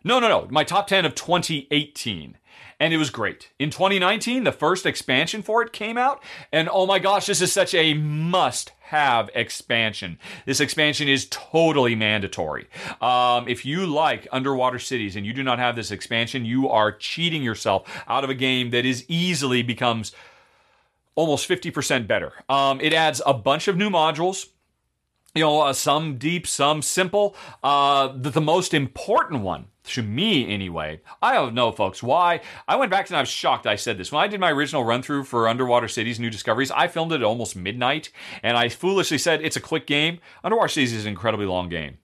No, no, no. My top ten of twenty eighteen. And it was great. In twenty nineteen, the first expansion for it came out. And oh my gosh, this is such a must-have expansion. This expansion is totally mandatory. Um, if you like Underwater Cities and you do not have this expansion, you are cheating yourself out of a game that is easily becomes almost fifty percent better. Um, it adds a bunch of new modules. You know, uh, some deep, some simple. Uh, the, the most important one, to me anyway, I don't know, folks, why. I went back and I was shocked I said this. When I did my original run-through for Underwater Cities New Discoveries, I filmed it at almost midnight, and I foolishly said it's a quick game. Underwater Cities is an incredibly long game.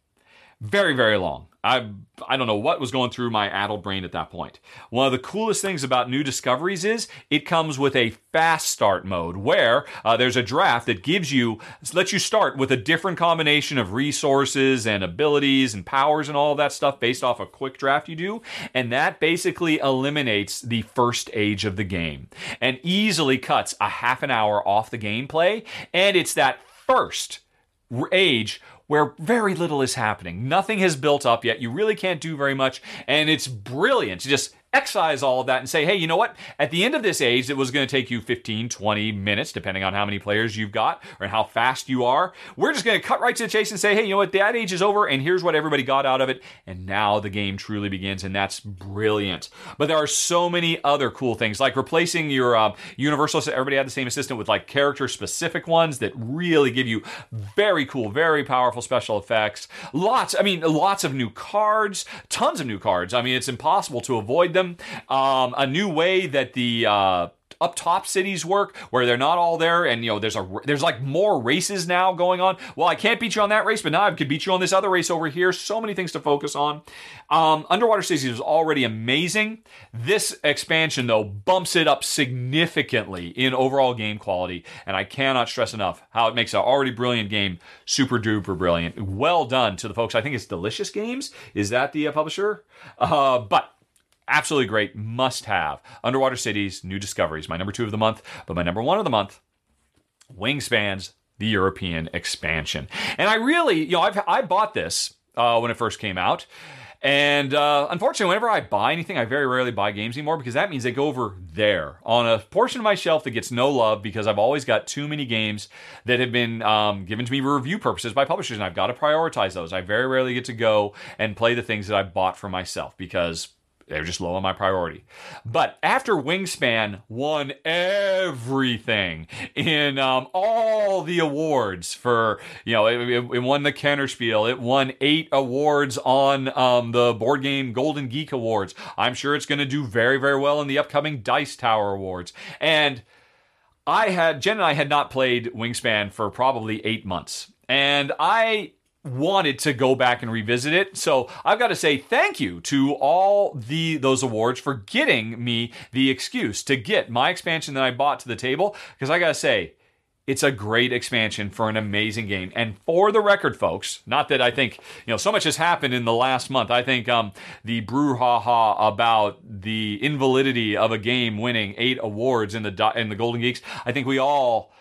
Very, very long. I I don't know what was going through my addle brain at that point. One of the coolest things about New Discoveries is it comes with a fast start mode where uh, there's a draft that gives you, lets you start with a different combination of resources and abilities and powers and all that stuff based off a quick draft you do. And that basically eliminates the first age of the game and easily cuts a half an hour off the gameplay. And it's that first age where very little is happening. Nothing has built up yet. You really can't do very much. And it's brilliant to just excise all of that and say, hey, you know what? At the end of this age, it was going to take you fifteen, twenty minutes, depending on how many players you've got or how fast you are. We're just going to cut right to the chase and say, hey, you know what? That age is over, and here's what everybody got out of it. And now the game truly begins, and that's brilliant. But there are so many other cool things, like replacing your uh, universal, so everybody had the same assistant, with like character-specific ones that really give you very cool, very powerful special effects. Lots, I mean, lots of new cards, tons of new cards. I mean, it's impossible to avoid them. Um, a new way that the uh, up top cities work, where they're not all there, and you know, there's a there's like more races now going on. Well, I can't beat you on that race, but now I could beat you on this other race over here. So many things to focus on. Um, Underwater Cities was already amazing. This expansion, though, bumps it up significantly in overall game quality, and I cannot stress enough how it makes an already brilliant game super duper brilliant. Well done to the folks. I think it's Delicious Games. Is that the uh, publisher? Uh, but absolutely great. Must have. Underwater Cities, New Discoveries. My number two of the month, but my number one of the month, Wingspan's the European expansion. And I really, you know, I've, I bought this uh, when it first came out. And uh, unfortunately, whenever I buy anything, I very rarely buy games anymore, because that means they go over there on a portion of my shelf that gets no love, because I've always got too many games that have been um, given to me for review purposes by publishers, and I've got to prioritize those. I very rarely get to go and play the things that I bought for myself, because they were just low on my priority. But after Wingspan won everything in um, all the awards for, you know, it, it, it won the Kenner Spiel. It won eight awards on um, the Board Game Golden Geek Awards. I'm sure it's going to do very, very well in the upcoming Dice Tower Awards. And I had, Jen and I had not played Wingspan for probably eight months. And I wanted to go back and revisit it. So I've got to say thank you to all the those awards for getting me the excuse to get my expansion that I bought to the table, because I got to say, it's a great expansion for an amazing game. And for the record, folks, not that I think, you know, so much has happened in the last month. I think um, the brouhaha about the invalidity of a game winning eight awards in the in the Golden Geeks, I think we all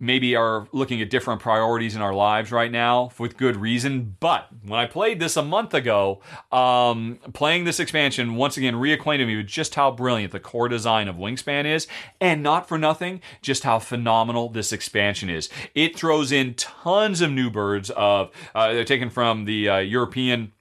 maybe are looking at different priorities in our lives right now, with good reason. But when I played this a month ago, um, playing this expansion once again reacquainted me with just how brilliant the core design of Wingspan is, and not for nothing, just how phenomenal this expansion is. It throws in tons of new birds of uh, they're taken from the uh, European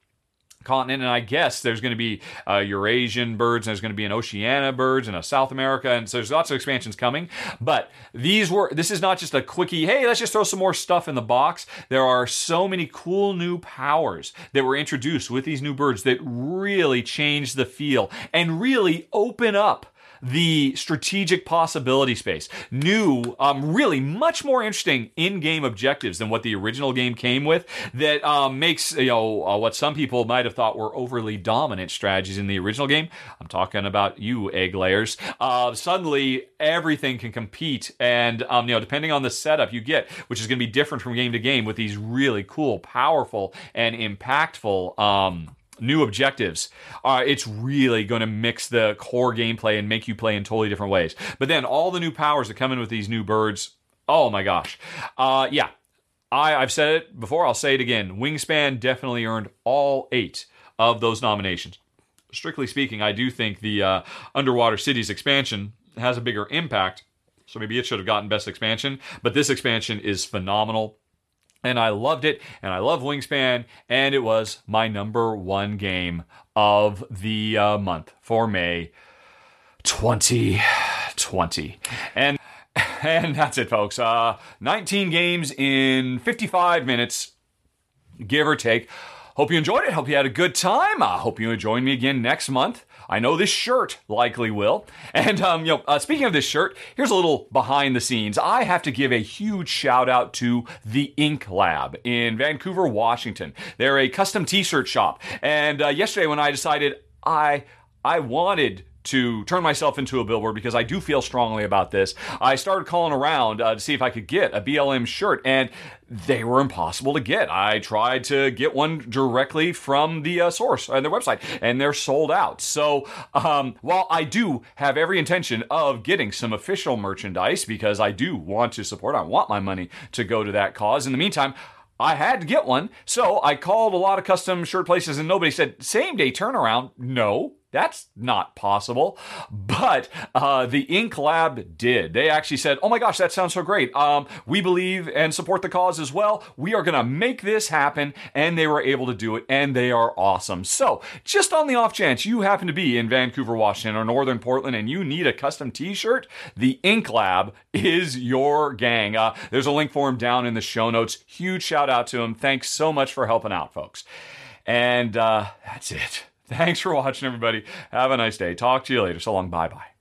continent, and I guess there's going to be uh, Eurasian birds, and there's going to be an Oceania birds, and a South America, and so there's lots of expansions coming. But these were this is not just a quickie, hey, let's just throw some more stuff in the box. There are so many cool new powers that were introduced with these new birds that really change the feel and really open up the strategic possibility space. New, um, really much more interesting in-game objectives than what the original game came with, that um, makes, you know, uh, what some people might have thought were overly dominant strategies in the original game. I'm talking about you, egg layers. Uh, suddenly, everything can compete, and um, you know, depending on the setup you get, which is going to be different from game to game, with these really cool, powerful, and impactful Um, new objectives. Uh, it's really going to mix the core gameplay and make you play in totally different ways. But then all the new powers that come in with these new birds, oh my gosh. Uh, yeah, I, I've said it before, I'll say it again. Wingspan definitely earned all eight of those nominations. Strictly speaking, I do think the uh, Underwater Cities expansion has a bigger impact, so maybe it should have gotten Best Expansion, but this expansion is phenomenal. And I loved it, and I love Wingspan, and it was my number one game of the uh, month for May twenty twenty. And and that's it, folks. Uh, nineteen games in fifty-five minutes, give or take. Hope you enjoyed it. Hope you had a good time. I uh, hope you join me again next month. I know this shirt likely will. And um, you know, uh, speaking of this shirt, here's a little behind the scenes. I have to give a huge shout out to The Ink Lab in Vancouver, Washington. They're a custom t-shirt shop. And uh, yesterday when I decided I I wanted to turn myself into a billboard, because I do feel strongly about this, I started calling around uh, to see if I could get a B L M shirt, and they were impossible to get. I tried to get one directly from the uh, source on their website, and they're sold out. So um, while I do have every intention of getting some official merchandise, because I do want to support, I want my money to go to that cause, in the meantime, I had to get one. So I called a lot of custom shirt places, and nobody said, same day turnaround, no. That's not possible, but uh, the Ink Lab did. They actually said, oh my gosh, that sounds so great. Um, we believe and support the cause as well. We are going to make this happen, and they were able to do it, and they are awesome. So just on the off chance you happen to be in Vancouver, Washington, or Northern Portland, and you need a custom t-shirt, the Ink Lab is your gang. Uh, there's a link for them down in the show notes. Huge shout out to them. Thanks so much for helping out, folks. And uh, that's it. Thanks for watching, everybody. Have a nice day. Talk to you later. So long. Bye-bye.